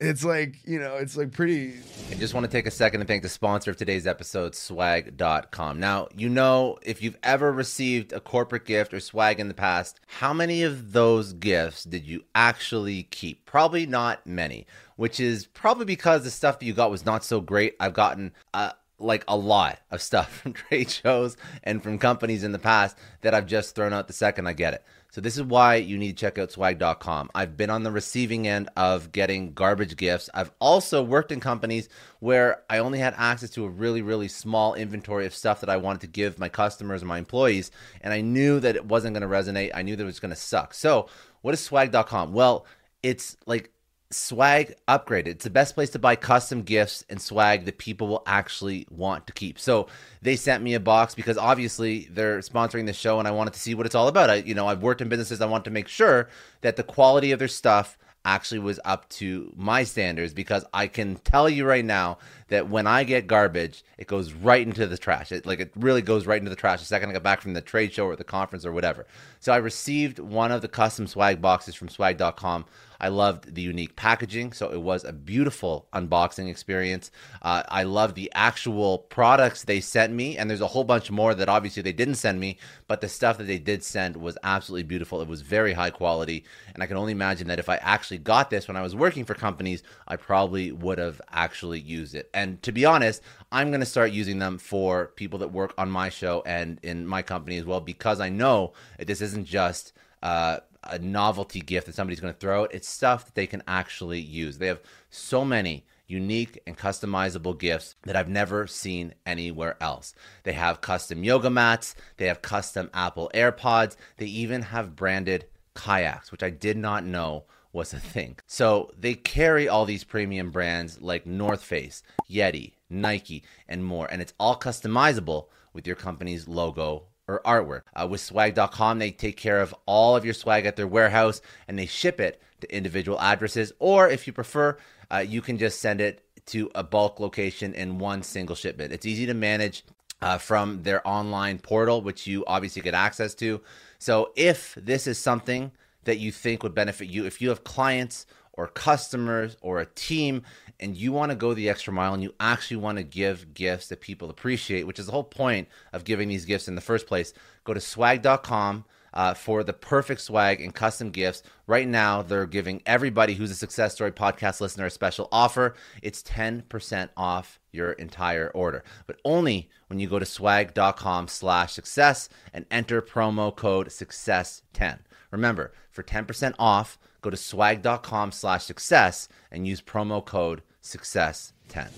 it's like, you know, it's like pretty. I just want to take a second to thank the sponsor of today's episode, swag dot com. Now, you know, if you've ever received a corporate gift or swag in the past, how many of those gifts did you actually keep? Probably not many, which is probably because the stuff that you got was not so great. I've gotten uh, like a lot of stuff from trade shows and from companies in the past that I've just thrown out the second I get it. So this is why you need to check out swag dot com. I've been on the receiving end of getting garbage gifts. I've also worked in companies where I only had access to a really, really small inventory of stuff that I wanted to give my customers and my employees. And I knew that it wasn't going to resonate. I knew that it was going to suck. So what is swag dot com? Well, it's like swag upgraded. It's the best place to buy custom gifts and swag that people will actually want to keep. So they sent me a box because obviously they're sponsoring the show and I wanted to see what it's all about. I, you know, I've worked in businesses. I want to make sure that the quality of their stuff actually was up to my standards, because I can tell you right now that when I get garbage, it goes right into the trash. It like it really goes right into the trash the second I get back from the trade show or the conference or whatever. So I received one of the custom swag boxes from swag dot com. I loved the unique packaging, so it was a beautiful unboxing experience. Uh, I love the actual products they sent me, and there's a whole bunch more that obviously they didn't send me, but the stuff that they did send was absolutely beautiful. It was very high quality, and I can only imagine that if I actually got this when I was working for companies, I probably would have actually used it. And to be honest, I'm going to start using them for people that work on my show and in my company as well, because I know that this isn't just uh, a novelty gift that somebody's going to throw. It's stuff that they can actually use. They have so many unique and customizable gifts that I've never seen anywhere else. They have custom yoga mats. They have custom Apple AirPods. They even have branded kayaks, which I did not know was a thing. So they carry all these premium brands like North Face, Yeti, Nike, and more. And it's all customizable with your company's logo or artwork. Uh, with swag dot com, they take care of all of your swag at their warehouse, and they ship it to individual addresses, or if you prefer, uh, you can just send it to a bulk location in one single shipment. It's easy to manage uh, from their online portal, which you obviously get access to. So if this is something that you think would benefit you, if you have clients or customers or a team and you want to go the extra mile and you actually want to give gifts that people appreciate, which is the whole point of giving these gifts in the first place, go to swag dot com uh, for the perfect swag and custom gifts. Right now, they're giving everybody who's a Success Story podcast listener a special offer. It's ten percent off your entire order, but only when you go to swag dot com slash success and enter promo code success ten. Remember, for ten percent off, go to swag dot com slash success and use promo code success ten.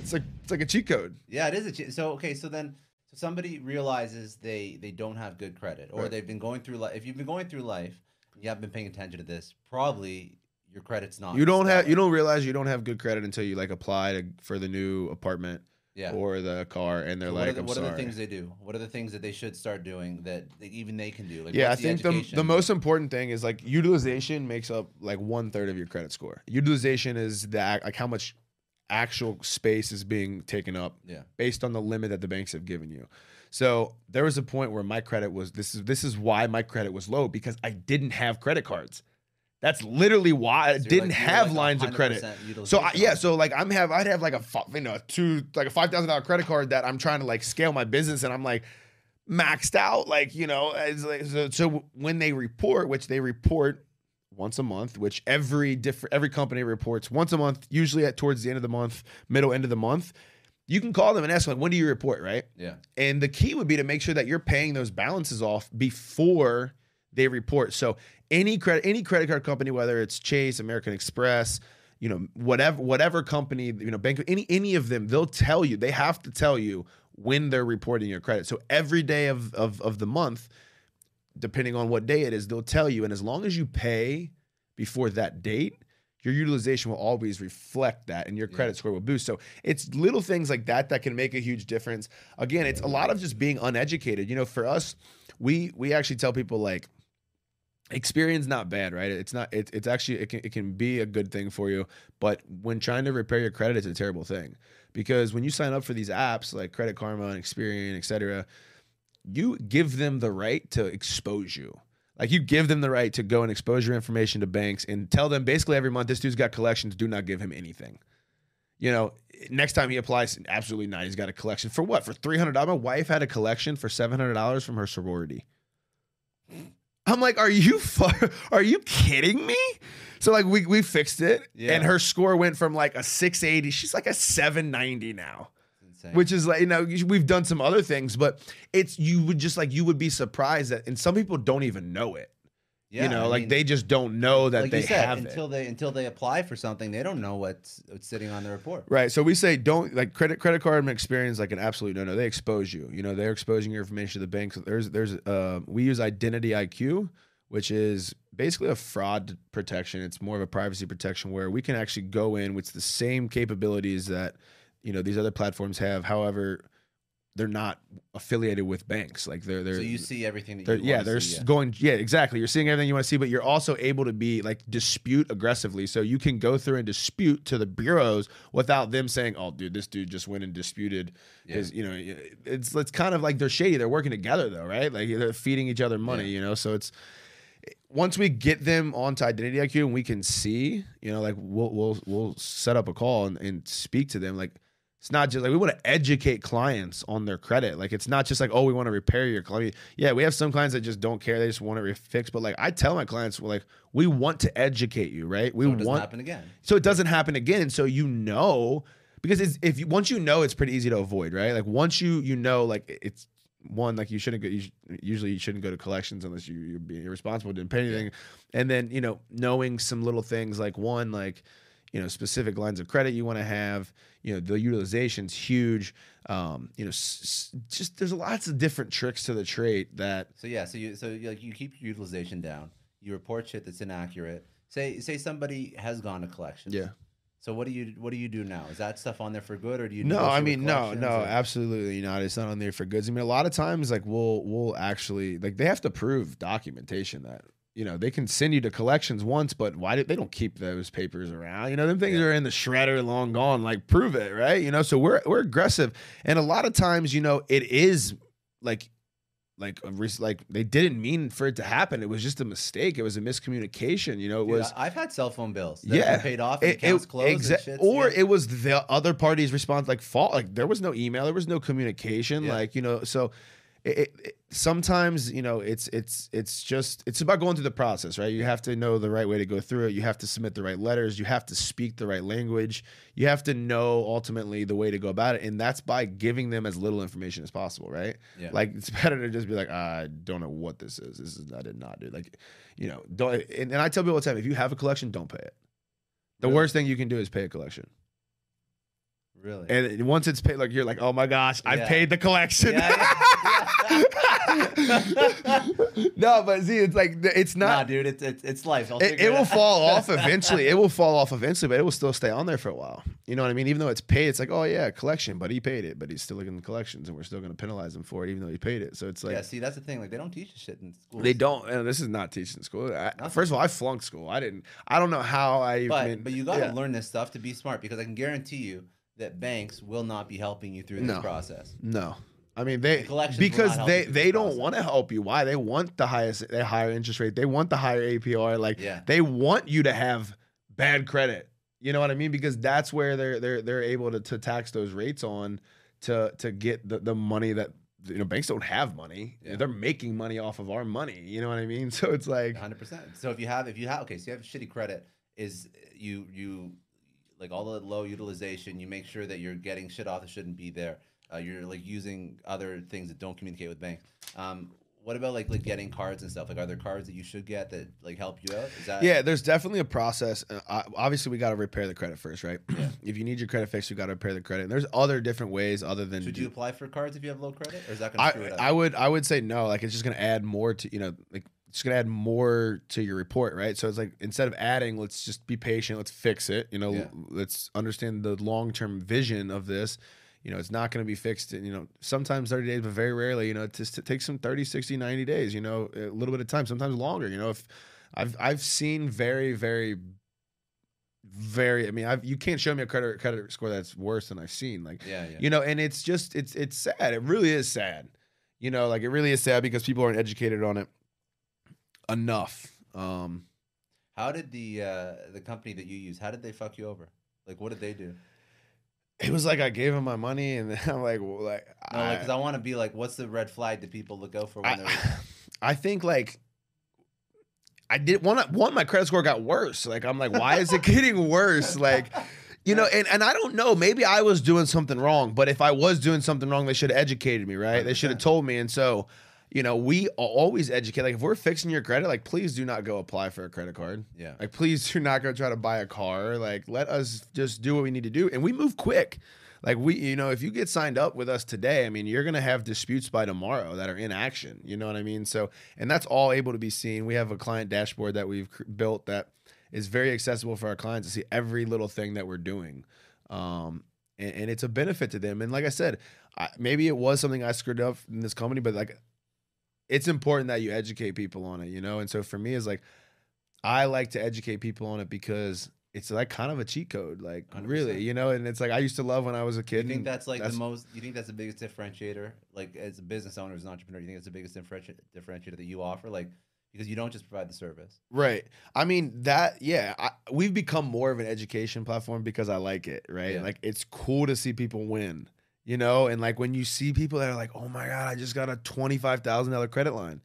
It's like it's like a cheat code. Yeah, it is a cheat. So okay, so then so somebody realizes they they don't have good credit, or right. they've been going through life. If you've been going through life, you haven't been paying attention to this. Probably your credit's not. You don't have you don't realize you don't have good credit until you like apply to, for the new apartment yeah. or the car, and they're so like, the, I'm what sorry. What are the things they do? What are the things that they should start doing that they, even they can do? Like, yeah, I the think the, the most important thing is like utilization makes up like one third of your credit score. Utilization is that like how much actual space is being taken up yeah. based on the limit that the banks have given you. So there was a point where my credit was, this is this is why my credit was low, because I didn't have credit cards. That's literally why I so didn't like, have like lines of credit. So I, yeah, so like I'm have I'd have like a you know two like a five thousand dollar credit card that I'm trying to like scale my business, and I'm like maxed out like you know it's like, so, so when they report, which they report once a month, which every different every company reports once a month, usually at towards the end of the month, middle end of the month. You can call them and ask like, when do you report, right? Yeah. And the key would be to make sure that you're paying those balances off before they report. So any credit, any credit card company, whether it's Chase, American Express, you know, whatever, whatever company, you know, bank, any, any of them, they'll tell you, they have to tell you when they're reporting your credit. So every day of, of, of the month, depending on what day it is, they'll tell you. And as long as you pay before that date, your utilization will always reflect that, and your credit yeah. score will boost. So it's little things like that that can make a huge difference. Again, it's a lot of just being uneducated. You know, for us, we we actually tell people like, Experian's not bad, right? It's not. It, it's actually it can it can be a good thing for you, but when trying to repair your credit, it's a terrible thing, because when you sign up for these apps like Credit Karma and Experian, et cetera, you give them the right to expose you. Like, you give them the right to go and expose your information to banks and tell them basically every month, this dude's got collections, do not give him anything. You know, next time he applies, absolutely not. He's got a collection. For what? For three hundred dollars? My wife had a collection for seven hundred dollars from her sorority. I'm like, are you fu- are you kidding me? So, like, we we fixed it, yeah. and her score went from, like, a six eighty. She's, like, a seven ninety now. Same. Which is like, you know, we've done some other things, but it's, you would just like, you would be surprised that, and some people don't even know it, yeah, you know, I like mean, they just don't know that like they you said, have until it. they, until they apply for something, they don't know what's, what's sitting on the report. Right. So we say, don't like credit, credit card Experian's like an absolute no, no, they expose you, you know, they're exposing your information to the banks. There's, there's, uh, we use Identity I Q, which is basically a fraud protection. It's more of a privacy protection where we can actually go in with the same capabilities that, you know, these other platforms have. However, they're not affiliated with banks. Like they're, they're, so you see everything that you want yeah, they're see, yeah. going, yeah, exactly. You're seeing everything you want to see, but you're also able to be like dispute aggressively. So you can go through and dispute to the bureaus without them saying, oh dude, this dude just went and disputed yeah. his, you know, it's, it's kind of like they're shady. They're working together though, right? Like they're feeding each other money, yeah. you know? So it's, once we get them onto Identity I Q and we can see, you know, like we'll, we'll, we'll set up a call and, and speak to them. Like, it's not just like we want to educate clients on their credit. Like it's not just like, oh, we want to repair your credit. Yeah, we have some clients that just don't care. They just want it fixed. But like I tell my clients, we're like, we want to educate you, right? We so it doesn't want happen again. So it doesn't happen again. So you know, because it's, if you, once you know, it's pretty easy to avoid, right? Like once you you know, like it's one, like you shouldn't go. You sh usually you shouldn't go to collections unless you, you're being irresponsible, didn't pay anything. Yeah. And then you know, knowing some little things like one, like. you know, specific lines of credit you want to have, you know, the utilization's huge. Um, you know, s s just there's lots of different tricks to the trade that. So yeah, so you so you, like you keep your utilization down. You report shit that's inaccurate. Say say somebody has gone to collections. Yeah. So what do you what do you do now? Is that stuff on there for good, or do you? No, I mean no, no, or? absolutely not. It's not on there for goods. I mean, a lot of times like we'll we'll actually like they have to prove documentation that. You know, they can send you to collections once, but why do they don't keep those papers around? You know, them things yeah. are in the shredder, long gone. Like, prove it, right? You know, so we're we're aggressive, and a lot of times, you know, it is like, like, a like they didn't mean for it to happen. It was just a mistake. It was a miscommunication. You know, it Dude, was. I've had cell phone bills that yeah, were paid off, and it, accounts it, closed, and shit. Or yeah. it was the other party's response, like fault. Like there was no email, there was no communication. Yeah. Like you know, so. It, it, sometimes you know it's it's it's just it's about going through the process, right? You have to know the right way to go through it. You have to submit the right letters. You have to speak the right language. You have to know ultimately the way to go about it, and that's by giving them as little information as possible, right? Yeah. Like it's better to just be like, I don't know what this is. This is I did not do. Like, you know, don't. And, and I tell people all the time, if you have a collection, don't pay it. The really? worst thing you can do is pay a collection. Really? And once it's paid, like you're like, oh my gosh, yeah. I paid the collection. Yeah, yeah. No, but see, it's like it's not, nah, dude. It's it's, it's life. I'll it it will out. fall off eventually. It will fall off eventually, but it will still stay on there for a while. You know what I mean? Even though it's paid, it's like, oh yeah, collection, but he paid it, but he's still looking at collections, and we're still going to penalize him for it, even though he paid it. So it's like, yeah. See, that's the thing. Like they don't teach this shit in school. They don't. And this is not teaching in school. I, first of all, I flunked school. I didn't. I don't know how I. But even, but you got to yeah. learn this stuff to be smart, because I can guarantee you that banks will not be helping you through this no. process. No. I mean, they the because they they don't want to help you. Why? They want the highest, the higher interest rate. They want the higher A P R. Like yeah. they want you to have bad credit. You know what I mean? Because that's where they're they're they're able to, to tax those rates on to to get the, the money that you know banks don't have money. Yeah. They're making money off of our money. You know what I mean? So it's like one hundred percent. So if you have if you have okay, so you have shitty credit, is you you like all the low utilization. You make sure that you're getting shit off that shouldn't be there. Uh, you're like using other things that don't communicate with banks. Um, what about like like getting cards and stuff? Like, are there cards that you should get that like help you out? Is that yeah, there's definitely a process. Uh, obviously, we got to repair the credit first, right? Yeah. If you need your credit fixed, you got to repair the credit. And there's other different ways other than should you apply for cards if you have low credit, or is that gonna screw I, it up? I would I would say no. Like, it's just gonna add more to you know like. It's going to add more to your report, right? So it's like, instead of adding, let's just be patient. Let's fix it. You know, yeah. let's understand the long-term vision of this. You know, it's not going to be fixed in, you know, sometimes thirty days, but very rarely, you know, it just takes some thirty, sixty, ninety days, you know, a little bit of time, sometimes longer. You know, if I've, I've seen very, very, very, I mean, I've, you can't show me a credit credit score that's worse than I've seen. Like, yeah, yeah. you know, and it's just, it's, it's sad. It really is sad. You know, like it really is sad because people aren't educated on it. Enough. Um, how did the uh, the company that you use? How did they fuck you over? Like, what did they do? It was like I gave them my money, and then I'm like, well, like, no, because I, like, I want to be like, what's the red flag that people look out for? When I, they're... I think like I did one. One, my credit score got worse. Like, I'm like, why is it getting worse? Like. You know, and, and I don't know, maybe I was doing something wrong, but if I was doing something wrong, they should have educated me, right? one hundred percent. They should have told me. And so, you know, we always educate. Like, if we're fixing your credit, like, please do not go apply for a credit card. Yeah. Like, please do not go try to buy a car. Like, let us just do what we need to do. And we move quick. Like, we, you know, if you get signed up with us today, I mean, you're going to have disputes by tomorrow that are in action. You know what I mean? So, and that's all able to be seen. We have a client dashboard that we've built that is very accessible for our clients to see every little thing that we're doing. Um, and, and it's a benefit to them. And like I said, I, maybe it was something I screwed up in this company, but like, it's important that you educate people on it, you know? And so for me, it's like, I like to educate people on it because it's like kind of a cheat code, like one hundred percent. Really, you know? And it's like, I used to love when I was a kid. You think that's like that's, the most, you think that's the biggest differentiator? Like as a business owner, as an entrepreneur, you think that's the biggest differentiator that you offer? Like, because you don't just provide the service. Right. I mean, that, yeah, I, we've become more of an education platform because I like it, right? Yeah. Like it's cool to see people win. You know, and like when you see people that are like, oh my God, I just got a twenty-five thousand dollar credit line.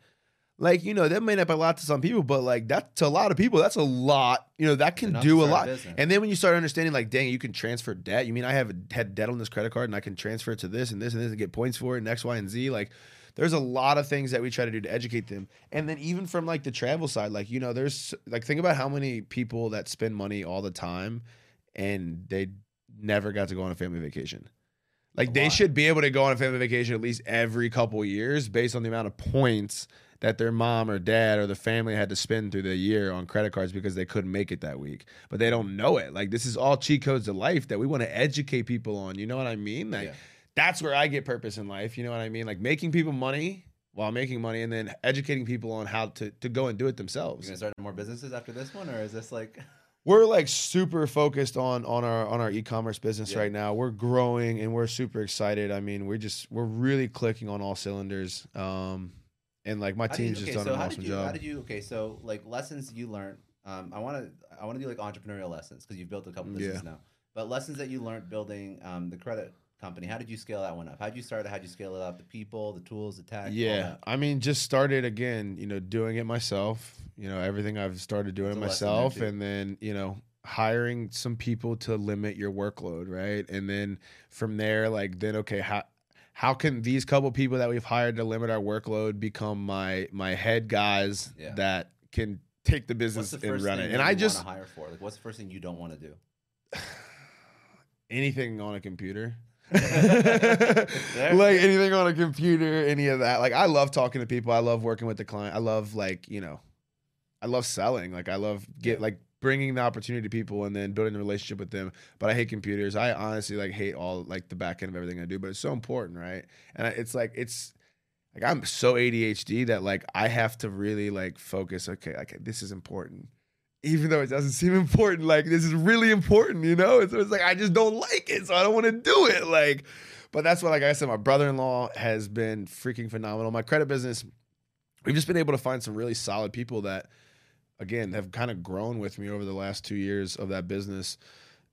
Like, you know, that may not be a lot to some people, but like that to a lot of people, that's a lot. You know, that can do a lot. And then when you start understanding like, dang, you can transfer debt. You mean I have had debt on this credit card and I can transfer it to this and this and this and get points for it and X, Y, and Z. Like there's a lot of things that we try to do to educate them. And then even from like the travel side, like, you know, there's like, think about how many people that spend money all the time and they never got to go on a family vacation. Like they should be able to go on a family vacation at least every couple years based on the amount of points that their mom or dad or the family had to spend through the year on credit cards because they couldn't make it that week. But they don't know it. Like this is all cheat codes of life that we want to educate people on. You know what I mean? Like yeah. That's where I get purpose in life. You know what I mean? Like making people money while making money and then educating people on how to, to go and do it themselves. You're gonna start more businesses after this one, or is this like... We're like super focused on on our on our e-commerce business yeah. right now. We're growing and we're super excited. I mean, we're just we're really clicking on all cylinders. Um, and like my team's okay, just done so an awesome you, job. How did you? Okay, so like lessons you learned. Um, I want to I want to do like entrepreneurial lessons because you've built a couple businesses yeah. now. But lessons that you learned building um, the credit company. How did you scale that one up? How did you start it? How did you scale it up? The people, the tools, the tech. Yeah, I mean, just started again. You know, doing it myself. You know, everything I've started doing myself and then, you know, hiring some people to limit your workload, right? And then from there, like, then, okay, how how can these couple people that we've hired to limit our workload become my my head guys yeah. that can take the business and run it? And I just hire for like, what's the first thing you don't want to do? Anything on a computer. Like anything on a computer, any of that. Like I love talking to people. I love working with the client. I love like, you know, I love selling. Like I love get like bringing the opportunity to people and then building the relationship with them. But I hate computers. I honestly like hate all like the back end of everything I do, but it's so important. Right. And it's like, it's like, I'm so A D H D that like, I have to really like focus. Okay. Like this is important, even though it doesn't seem important. Like this is really important, you know? And so it's like, I just don't like it. So I don't want to do it. Like, but that's what, like I said, my brother-in-law has been freaking phenomenal. My credit business, we've just been able to find some really solid people that, again, have kind of grown with me over the last two years of that business.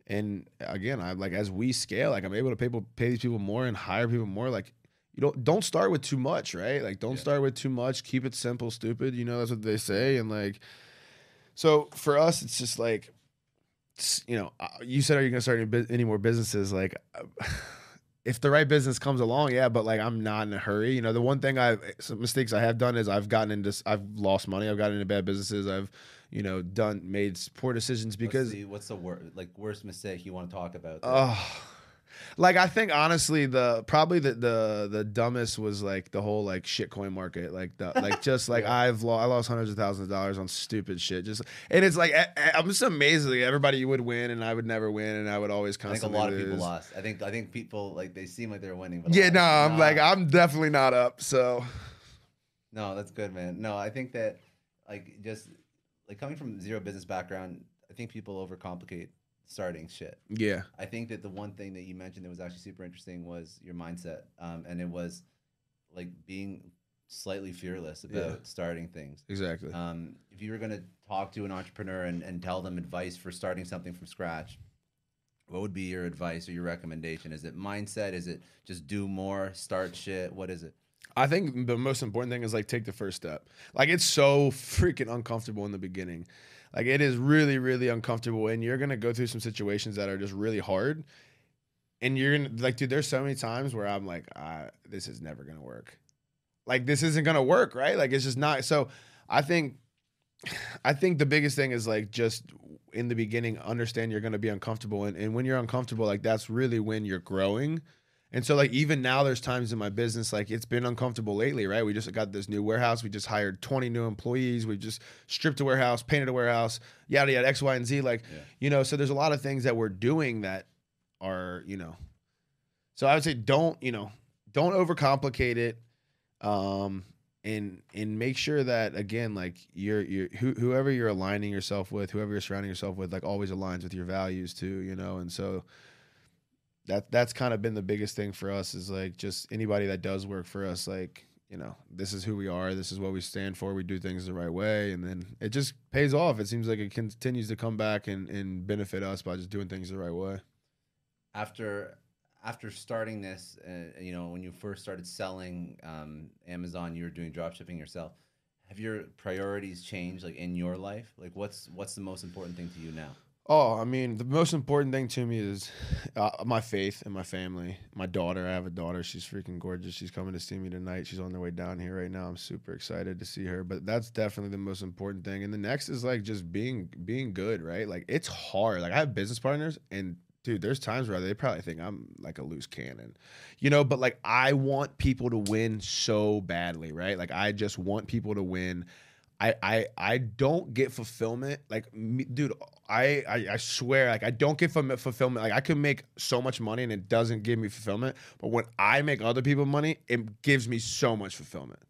And again, I like as we scale, like I'm able to pay people, pay these people more and hire people more. Like you don't don't start with too much, right? Like don't yeah. start with too much. Keep it simple, stupid. You know, that's what they say. And like, so for us, it's just like, it's, you know, you said, are you gonna start any, any more businesses? Like, if the right business comes along, yeah, but like I'm not in a hurry. You know, the one thing I some mistakes I have done is I've gotten into I've lost money. I've gotten into bad businesses. I've, you know, done made poor decisions because what's the, what's the worst like worst mistake you want to talk about? Oh, uh, like I think honestly the probably the the the dumbest was like the whole like shitcoin market like the like just like yeah. I've lost I lost hundreds of thousands of dollars on stupid shit just and it's like I, I'm just amazed like everybody would win and I would never win and I would always constantly lose. I think a lot lose. of people lost. I think I think people like they seem like they're winning. But yeah, no, I'm like I'm definitely not up. So no, that's good, man. No, I think that like just like coming from zero business background, I think people overcomplicate starting shit. Yeah. I think that the one thing that you mentioned that was actually super interesting was your mindset. Um, and it was like being slightly fearless about yeah. starting things. Exactly. Um, if you were going to talk to an entrepreneur and, and tell them advice for starting something from scratch, what would be your advice or your recommendation? Is it mindset? Is it just do more, start shit? What is it? I think the most important thing is like take the first step. Like it's so freaking uncomfortable in the beginning. Like it is really, really uncomfortable, and you're gonna go through some situations that are just really hard. And you're gonna like, dude, there's so many times where I'm like, ah, this is never gonna work. Like this isn't gonna work, right? Like it's just not. So I think, I think the biggest thing is like just in the beginning, understand you're gonna be uncomfortable, and and when you're uncomfortable, like that's really when you're growing. And so, like, even now there's times in my business, like, it's been uncomfortable lately, right? We just got this new warehouse. We just hired twenty new employees. We just stripped a warehouse, painted a warehouse, yada, yada, X, Y, and Z. Like, yeah. you know, so there's a lot of things that we're doing that are, you know. So I would say don't, you know, don't overcomplicate it. Um, and, and make sure that, again, like you're, you're who, whoever you're aligning yourself with, whoever you're surrounding yourself with, like always aligns with your values too, you know? And so that, that's kind of been the biggest thing for us is like, just anybody that does work for us, like, you know, this is who we are. This is what we stand for. We do things the right way. And then it just pays off. It seems like it continues to come back and, and benefit us by just doing things the right way. After, after starting this, uh, you know, when you first started selling um, Amazon, you were doing drop shipping yourself. Have your priorities changed, like in your life? Like what's, what's the most important thing to you now? Oh, I mean, the most important thing to me is uh, my faith and my family. My daughter, I have a daughter. She's freaking gorgeous. She's coming to see me tonight. She's on their way down here right now. I'm super excited to see her. But that's definitely the most important thing. And the next is like just being being good, right? Like it's hard. Like I have business partners, and dude, there's times where they probably think I'm like a loose cannon, you know. But like I want people to win so badly, right? Like I just want people to win. I, I I don't get fulfillment. Like, me, dude, I, I, I swear, like, I don't get fulfillment. Like, I can make so much money, and it doesn't give me fulfillment. But when I make other people money, it gives me so much fulfillment.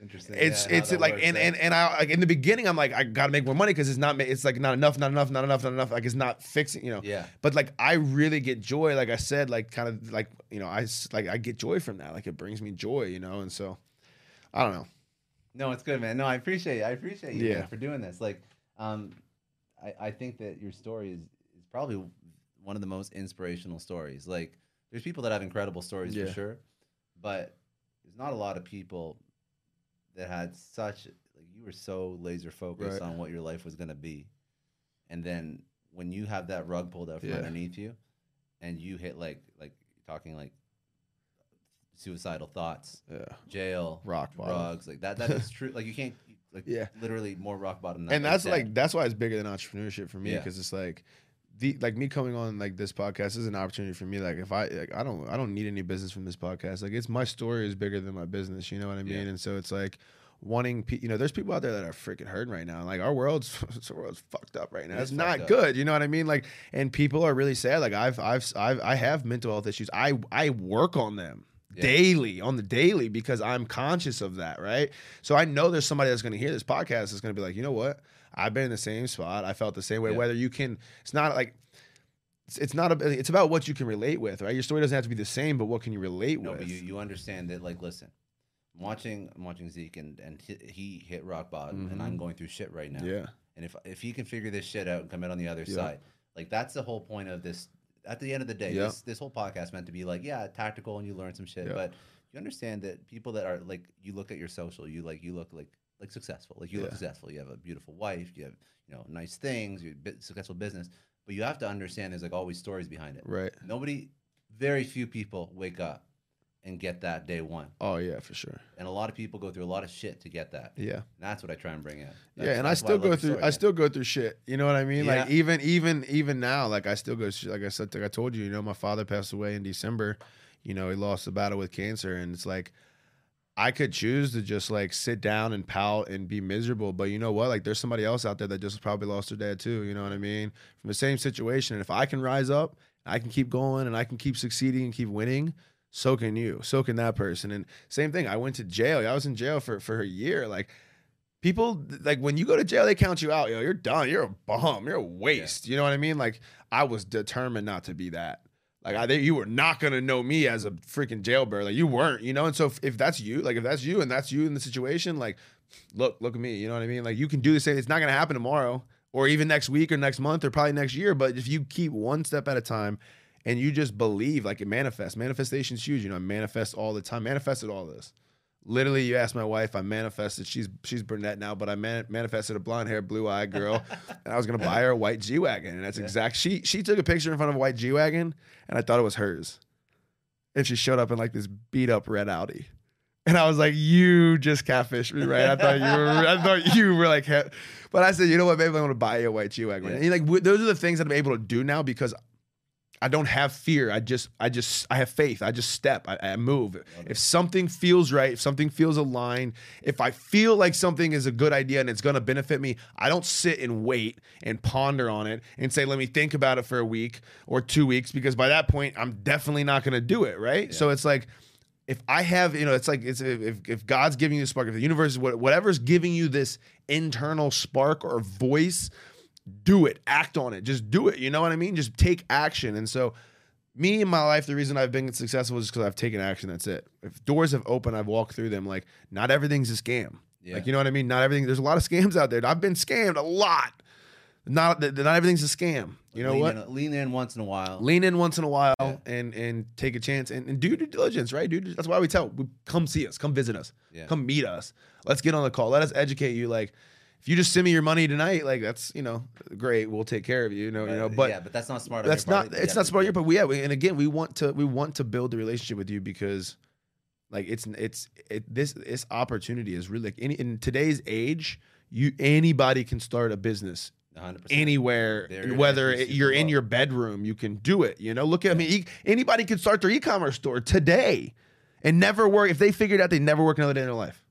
Interesting. It's yeah, it's like and, and and I like in the beginning I'm like I gotta make more money because it's not it's like not enough not enough not enough not enough like it's not fixing you know yeah but like I really get joy like I said like kind of like you know I like I get joy from that like it brings me joy you know and so I don't know. No, it's good, man. No, I appreciate it. I appreciate you yeah. man, for doing this. Like, um, I I think that your story is is probably one of the most inspirational stories. Like, there's people that have incredible stories yeah. for sure, but there's not a lot of people that had such, like you were so laser focused right. on what your life was going to be. And then when you have that rug pulled out from yeah. underneath you and you hit like, like talking like suicidal thoughts, yeah. jail, rock bottom. Rugs, like that, that is true. Like you can't, like yeah. literally more rock bottom. Than and that's like, like, that's why it's bigger than entrepreneurship for me. Yeah. Cause it's like, The, like me coming on like this podcast is an opportunity for me. Like if I like I don't I don't need any business from this podcast. Like it's my story is bigger than my business. You know what I mean? Yeah. And so it's like wanting pe- you know there's people out there that are freaking hurting right now. Like our world's our world's fucked up right now. It's, it's not good. Up. You know what I mean? Like and people are really sad. Like I've I've I've I have mental health issues. I I work on them. Yeah. daily on the daily because I'm conscious of that, right? So I know there's somebody that's going to hear this podcast that's going to be like, you know what, I've been in the same spot, I felt the same way. Yeah. Whether you can, it's not like it's, it's not a, it's about what you can relate with, right? Your story doesn't have to be the same, but what can you relate no, with? But you, you understand that, like, listen, I'm watching I'm watching Zeke and and he, he hit rock bottom, mm-hmm. and I'm going through shit right now. Yeah. And if if he can figure this shit out and come out on the other yeah. side, like that's the whole point of this. At the end of the day, yeah. this, this whole podcast meant to be like, yeah, tactical, and you learn some shit. Yeah. But you understand that people that are like, you look at your social, you like, you look like, like successful, like you yeah. look successful. You have a beautiful wife, you have, you know, nice things, you have successful business. But you have to understand there's like always stories behind it. Right. Nobody, very few people wake up and get that day one. Oh yeah, for sure. And a lot of people go through a lot of shit to get that. Yeah. And that's what I try and bring in. That's, yeah, and I still I go through story, I man. still go through shit. You know what I mean? Yeah. Like even even even now, like I still go like I said like I told you, you know, my father passed away in December. You know, he lost the battle with cancer, and it's like I could choose to just like sit down and pout and be miserable, but you know what? Like there's somebody else out there that just probably lost their dad too, you know what I mean? From the same situation, and if I can rise up, I can keep going and I can keep succeeding and keep winning. So can you. So can that person. And same thing. I went to jail. I was in jail for, for a year. Like people, like when you go to jail, they count you out. Yo, you're done. You're a bum. You're a waste. Yeah. You know what I mean? Like I was determined not to be that. Like I, they, you were not gonna know me as a freaking jailbird. Like you weren't. You know. And so if, if that's you, like if that's you and that's you in the situation, like look, look at me. You know what I mean? Like you can do the same. It's not gonna happen tomorrow or even next week or next month or probably next year. But if you keep one step at a time. And you just believe, like it manifests. Manifestation's huge. You know, I manifest all the time. Manifested all this. Literally, you ask my wife, I manifested. She's she's brunette now, but I man, manifested a blonde hair, blue eyed girl. And I was going to buy her a white G-Wagon. And that's yeah. exact. She, she took a picture in front of a white G-Wagon, and I thought it was hers. And she showed up in like this beat up red Audi. And I was like, you just catfished me, right? I thought you were, I thought you were like, he-. But I said, you know what, babe, I want to buy you a white G-Wagon. Yeah. And like, w- those are the things that I'm able to do now because I don't have fear. I just, I just, I have faith. I just step. I, I move. Okay. If something feels right, if something feels aligned, if I feel like something is a good idea and it's going to benefit me, I don't sit and wait and ponder on it and say, let me think about it for a week or two weeks, because by that point, I'm definitely not going to do it. Right. Yeah. So it's like, if I have, you know, it's like, it's if, if God's giving you a spark, if the universe is whatever's giving you this internal spark or voice, do it, act on it, just do it. You know what I mean? Just take action. And so me in my life, the reason I've been successful is because I've taken action. That's it. If doors have opened, I've walked through them. Like, not everything's a scam. Yeah. Like, you know what I mean? Not everything. There's a lot of scams out there. I've been scammed a lot. Not that not everything's a scam. You know lean what? In, lean in once in a while. Lean in once in a while yeah. and and take a chance and, and do due diligence, right? Dude, that's why we tell we, come see us, come visit us, yeah. come meet us. Let's get on the call. Let us educate you. Like, if you just send me your money tonight, like that's you know great. We'll take care of you. You know, right. you know. But yeah, but that's not smart. That's not. It's yeah, not smart. Your, but we yeah. We, and again, we want to we want to build the relationship with you because, like, it's it's it, this this opportunity is really like any, in today's age, you anybody can start a business. one hundred percent. Anywhere, there whether it, you're in your bedroom, you can do it. You know, look at yeah. I mean, e anybody could start their e-commerce store today, and never work. If they figured out, they never work another day in their life.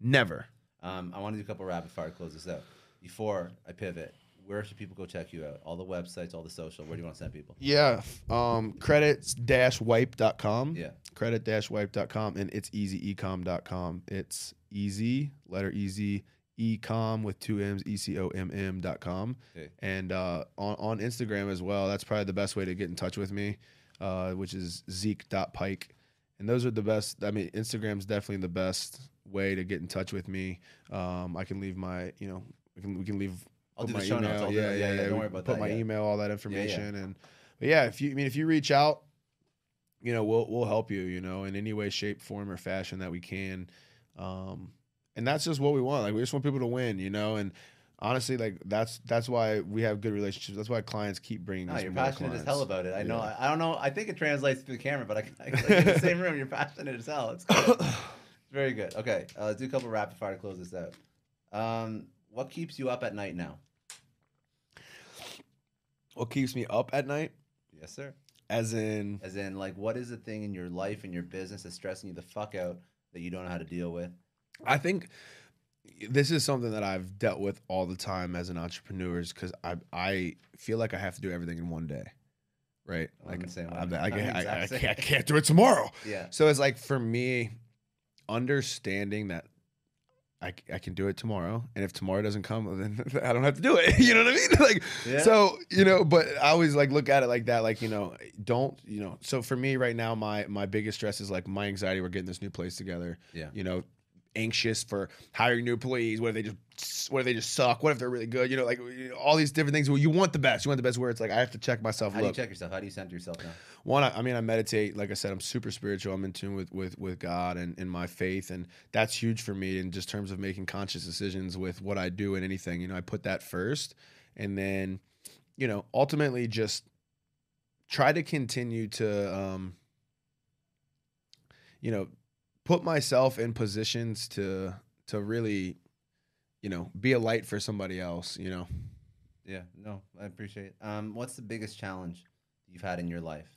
Never. Um, I want to do a couple of rapid fire to close this out. Before I pivot, where should people go check you out? All the websites, all the social. Where do you want to send people? Yeah, um, credit dash wipe dot com. Yeah, credit dash wipe dot com, and it's easy ecom dot com. It's easy, letter easy. Ecom with two M's, E C O M M dot com. Okay. And uh, on, on Instagram as well. That's probably the best way to get in touch with me, uh, which is Zeke dot Pike. And those are the best. I mean, Instagram's definitely the best way to get in touch with me. Um, I can leave my, you know, we can, we can leave I'll do my the show email. Notes. Yeah, yeah, yeah, yeah. Don't worry about put that. Put my yeah. email, all that information. Yeah, yeah. And but yeah, if you, I mean, if you reach out, you know, we'll, we'll help you, you know, in any way, shape, form, or fashion that we can. Um, And that's just what we want. Like, we just want people to win, you know. And honestly, like that's that's why we have good relationships. That's why clients keep bringing. No, you're passionate clients. as hell about it. I yeah. know. I, I don't know. I think it translates through the camera, but I, I like, in the same room, you're passionate as hell. It's cool. Very good. Okay, uh, let's do a couple of rapid fire to close this out. Um, what keeps you up at night now? What keeps me up at night? Yes, sir. As in? As in, like, what is the thing in your life and your business that's stressing you the fuck out that you don't know how to deal with? I think this is something that I've dealt with all the time as an entrepreneur is because I I feel like I have to do everything in one day, right? Like I, I, I, I, I, can't, I can't do it tomorrow. Yeah. So it's like for me, understanding that I, I can do it tomorrow, and if tomorrow doesn't come, then I don't have to do it. You know what I mean? Like yeah. so, you know. But I always like look at it like that. Like you know, don't you know? So for me right now, my my biggest stress is like my anxiety. We're getting this new place together. Yeah. You know. Anxious for hiring new employees. What if they just what if they just suck? What if they're really good? You know, like all these different things. Well, you want the best. You want the best. Where it's like I have to check myself. How Look, do you check yourself? How do you center yourself now? One, I, I mean, I meditate. Like I said, I'm super spiritual. I'm in tune with with with God and in my faith, and that's huge for me in just terms of making conscious decisions with what I do and anything. You know, I put that first, and then, you know, ultimately just try to continue to, um, you know. put myself in positions to to really, you know, be a light for somebody else, you know. Yeah, no, I appreciate it. Um, what's the biggest challenge you've had in your life?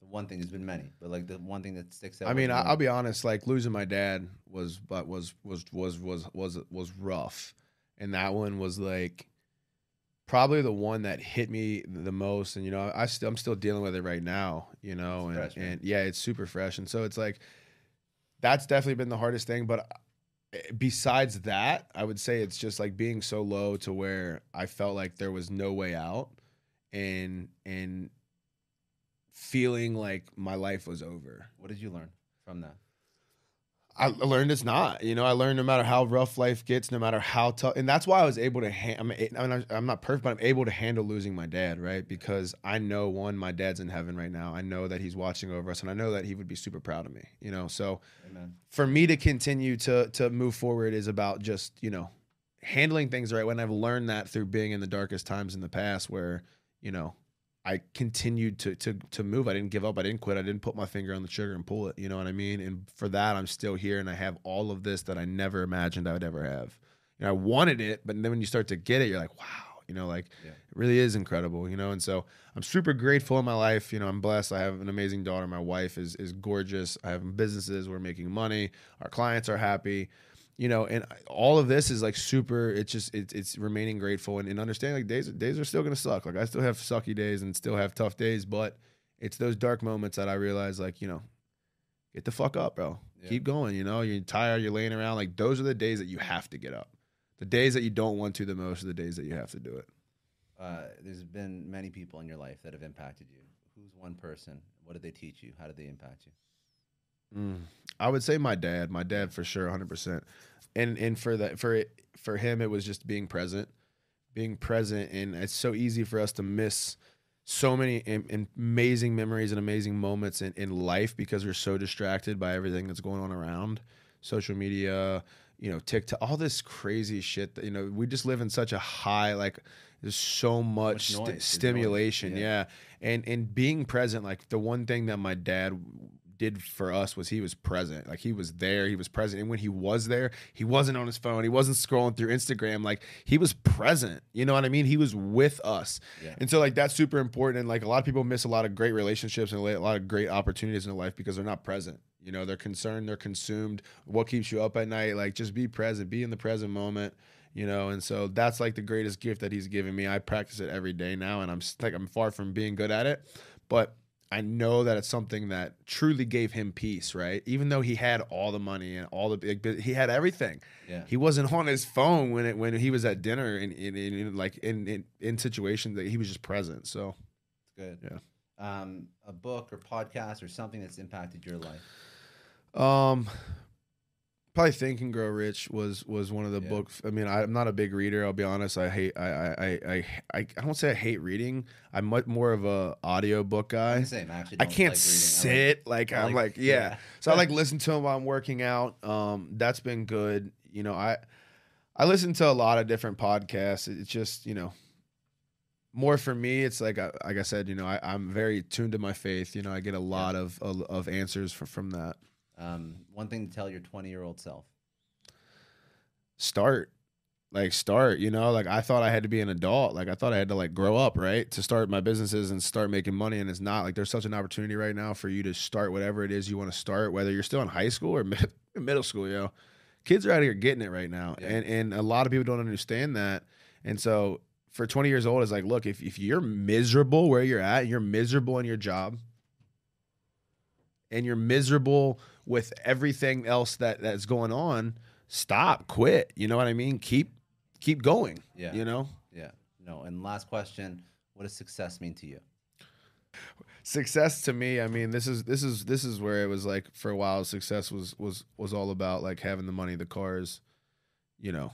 The one thing, there's been many, but like the one thing that sticks out. I mean, I'll be honest, like losing my dad was but was was was was was was rough. And that one was like probably the one that hit me the most, and you know, I still I'm still dealing with it right now, you know, and, fresh, and yeah, it's super fresh. And so it's like that's definitely been the hardest thing. But besides that, I would say it's just like being so low to where I felt like there was no way out and and feeling like my life was over. What did you learn from that? I learned it's not. You know, I learned no matter how rough life gets, no matter how tough. And that's why I was able to ha I'm, I'm, I'm not perfect, but I'm able to handle losing my dad, right? Because I know, one, my dad's in heaven right now. I know that he's watching over us, and I know that he would be super proud of me, you know? So Amen. For me to continue to to move forward is about just, you know, handling things right. When I've learned that through being in the darkest times in the past where, you know, I continued to, to, to move. I didn't give up. I didn't quit. I didn't put my finger on the trigger and pull it. You know what I mean? And for that, I'm still here, and I have all of this that I never imagined I would ever have. You know, I wanted it, but then when you start to get it, you're like, wow, you know, like yeah. it really is incredible, you know? And so I'm super grateful in my life. You know, I'm blessed. I have an amazing daughter. My wife is, is gorgeous. I have businesses. We're making money. Our clients are happy, you know, and all of this is like super, it's just, it's, it's remaining grateful and, and understanding like days, days are still going to suck. Like I still have sucky days and still have tough days, but it's those dark moments that I realize like, you know, get the fuck up, bro. Yeah. Keep going. You know, you're tired, you're laying around. Like, those are the days that you have to get up. The days that you don't want to the most are the days that you have to do it. Uh, there's been many people in your life that have impacted you. Who's one person? What did they teach you? How did they impact you? Mm, I would say my dad. My dad for sure, one hundred percent. And and for that, for it, for him, it was just being present, being present. And it's so easy for us to miss so many am- amazing memories and amazing moments in, in life because we're so distracted by everything that's going on around social media, you know, TikTok, all this crazy shit that, you know, we just live in such a high, like there's so much, much st- stimulation. Yeah. yeah. And, and being present, like the one thing that my dad did for us was he was present. Like he was there, he was present. And when he was there, he wasn't on his phone. He wasn't scrolling through Instagram. Like he was present, you know what I mean? He was with us. Yeah. And so like, that's super important. And like a lot of people miss a lot of great relationships and a lot of great opportunities in their life because they're not present. You know, they're concerned, they're consumed. What keeps you up at night? Like, just be present, be in the present moment, you know? And so that's like the greatest gift that he's given me. I practice it every day now, and I'm like, I'm far from being good at it, but I know that it's something that truly gave him peace, right? Even though he had all the money and all the, like, he had everything. Yeah. He wasn't on his phone when it, when he was at dinner and, and, and like in, in, in situations that he was just present. So good. Yeah. Um, a book or podcast or something that's impacted your life. Um, probably Think and Grow Rich was was one of the yeah. books. I mean, I, I'm not a big reader. I'll be honest. I hate. I I I I, I don't say I hate reading. I'm much more of a audio book guy. I'm the same. I, I can't like sit I like, like I'm like, like yeah. yeah. So I like listen to them while I'm working out. Um, that's been good. You know, I I listen to a lot of different podcasts. It's just, you know, more for me, it's like I, like I said, you know, I, I'm very tuned to my faith. You know, I get a lot yeah. of, of of answers from from that. Um, one thing to tell your twenty-year-old self. Start. Like, start, you know? Like, I thought I had to be an adult. Like, I thought I had to, like, grow up, right, to start my businesses and start making money, and it's not. Like, there's such an opportunity right now for you to start whatever it is you want to start, whether you're still in high school or mid- middle school, yo. Know? Kids are out here getting it right now, yeah. and and a lot of people don't understand that. And so for twenty years old, it's like, look, if, if you're miserable where you're at, you're miserable in your job, and you're miserable with everything else that, that's going on, stop, quit. You know what I mean? Keep keep going. Yeah. You know? Yeah. No. And last question, what does success mean to you? Success to me, I mean, this is this is this is where it was like for a while success was was was all about like having the money, the cars, you know,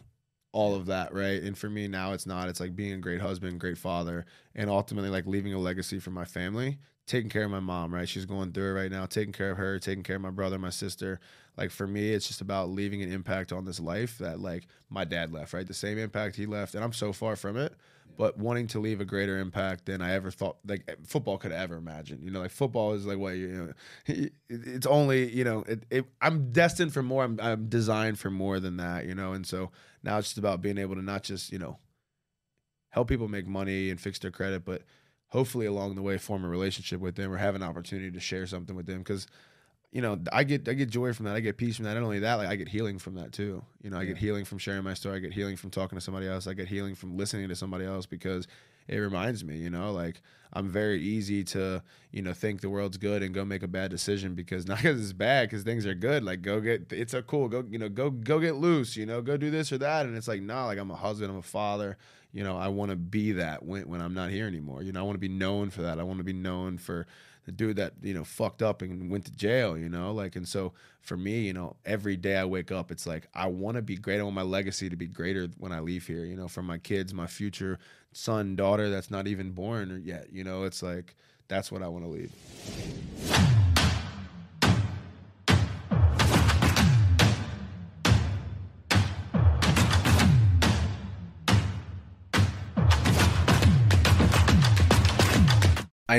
all of that, right? And for me now it's not. It's like being a great husband, great father, and ultimately like leaving a legacy for my family. Taking care of my mom, right? She's going through it right now. Taking care of her, taking care of my brother, my sister. Like for me, it's just about leaving an impact on this life that like my dad left, right? The same impact he left, and I'm so far from it, yeah. but wanting to leave a greater impact than I ever thought, like football could ever imagine. You know, like football is like what you know, it's only you know, it, it, I'm destined for more. I'm I'm designed for more than that, you know. And so now it's just about being able to not just you know help people make money and fix their credit, but hopefully along the way form a relationship with them or have an opportunity to share something with them, because you know I get I get joy from that, I get peace from that. Not only that, like I get healing from that too. You know, I yeah. get healing from sharing my story, I get healing from talking to somebody else, I get healing from listening to somebody else, because it reminds me, you know, like I'm very easy to, you know, think the world's good and go make a bad decision because not because it's bad, because things are good. Like go get, it's a cool, go, you know, go, go get loose, you know, go do this or that. And it's like, nah, like I'm a husband, I'm a father, you know, I want to be that when, when I'm not here anymore. You know, I want to be known for that. I want to be known for the dude that, you know, fucked up and went to jail, you know, like, and so for me, you know, every day I wake up, it's like, I want to be great. I want my legacy to be greater when I leave here, you know, for my kids, my future son, daughter that's not even born yet, you know, it's like, that's what I want to leave. I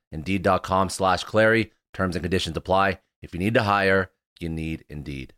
Indeed.com slash Clary. Terms and conditions apply. If you need to hire, you need Indeed.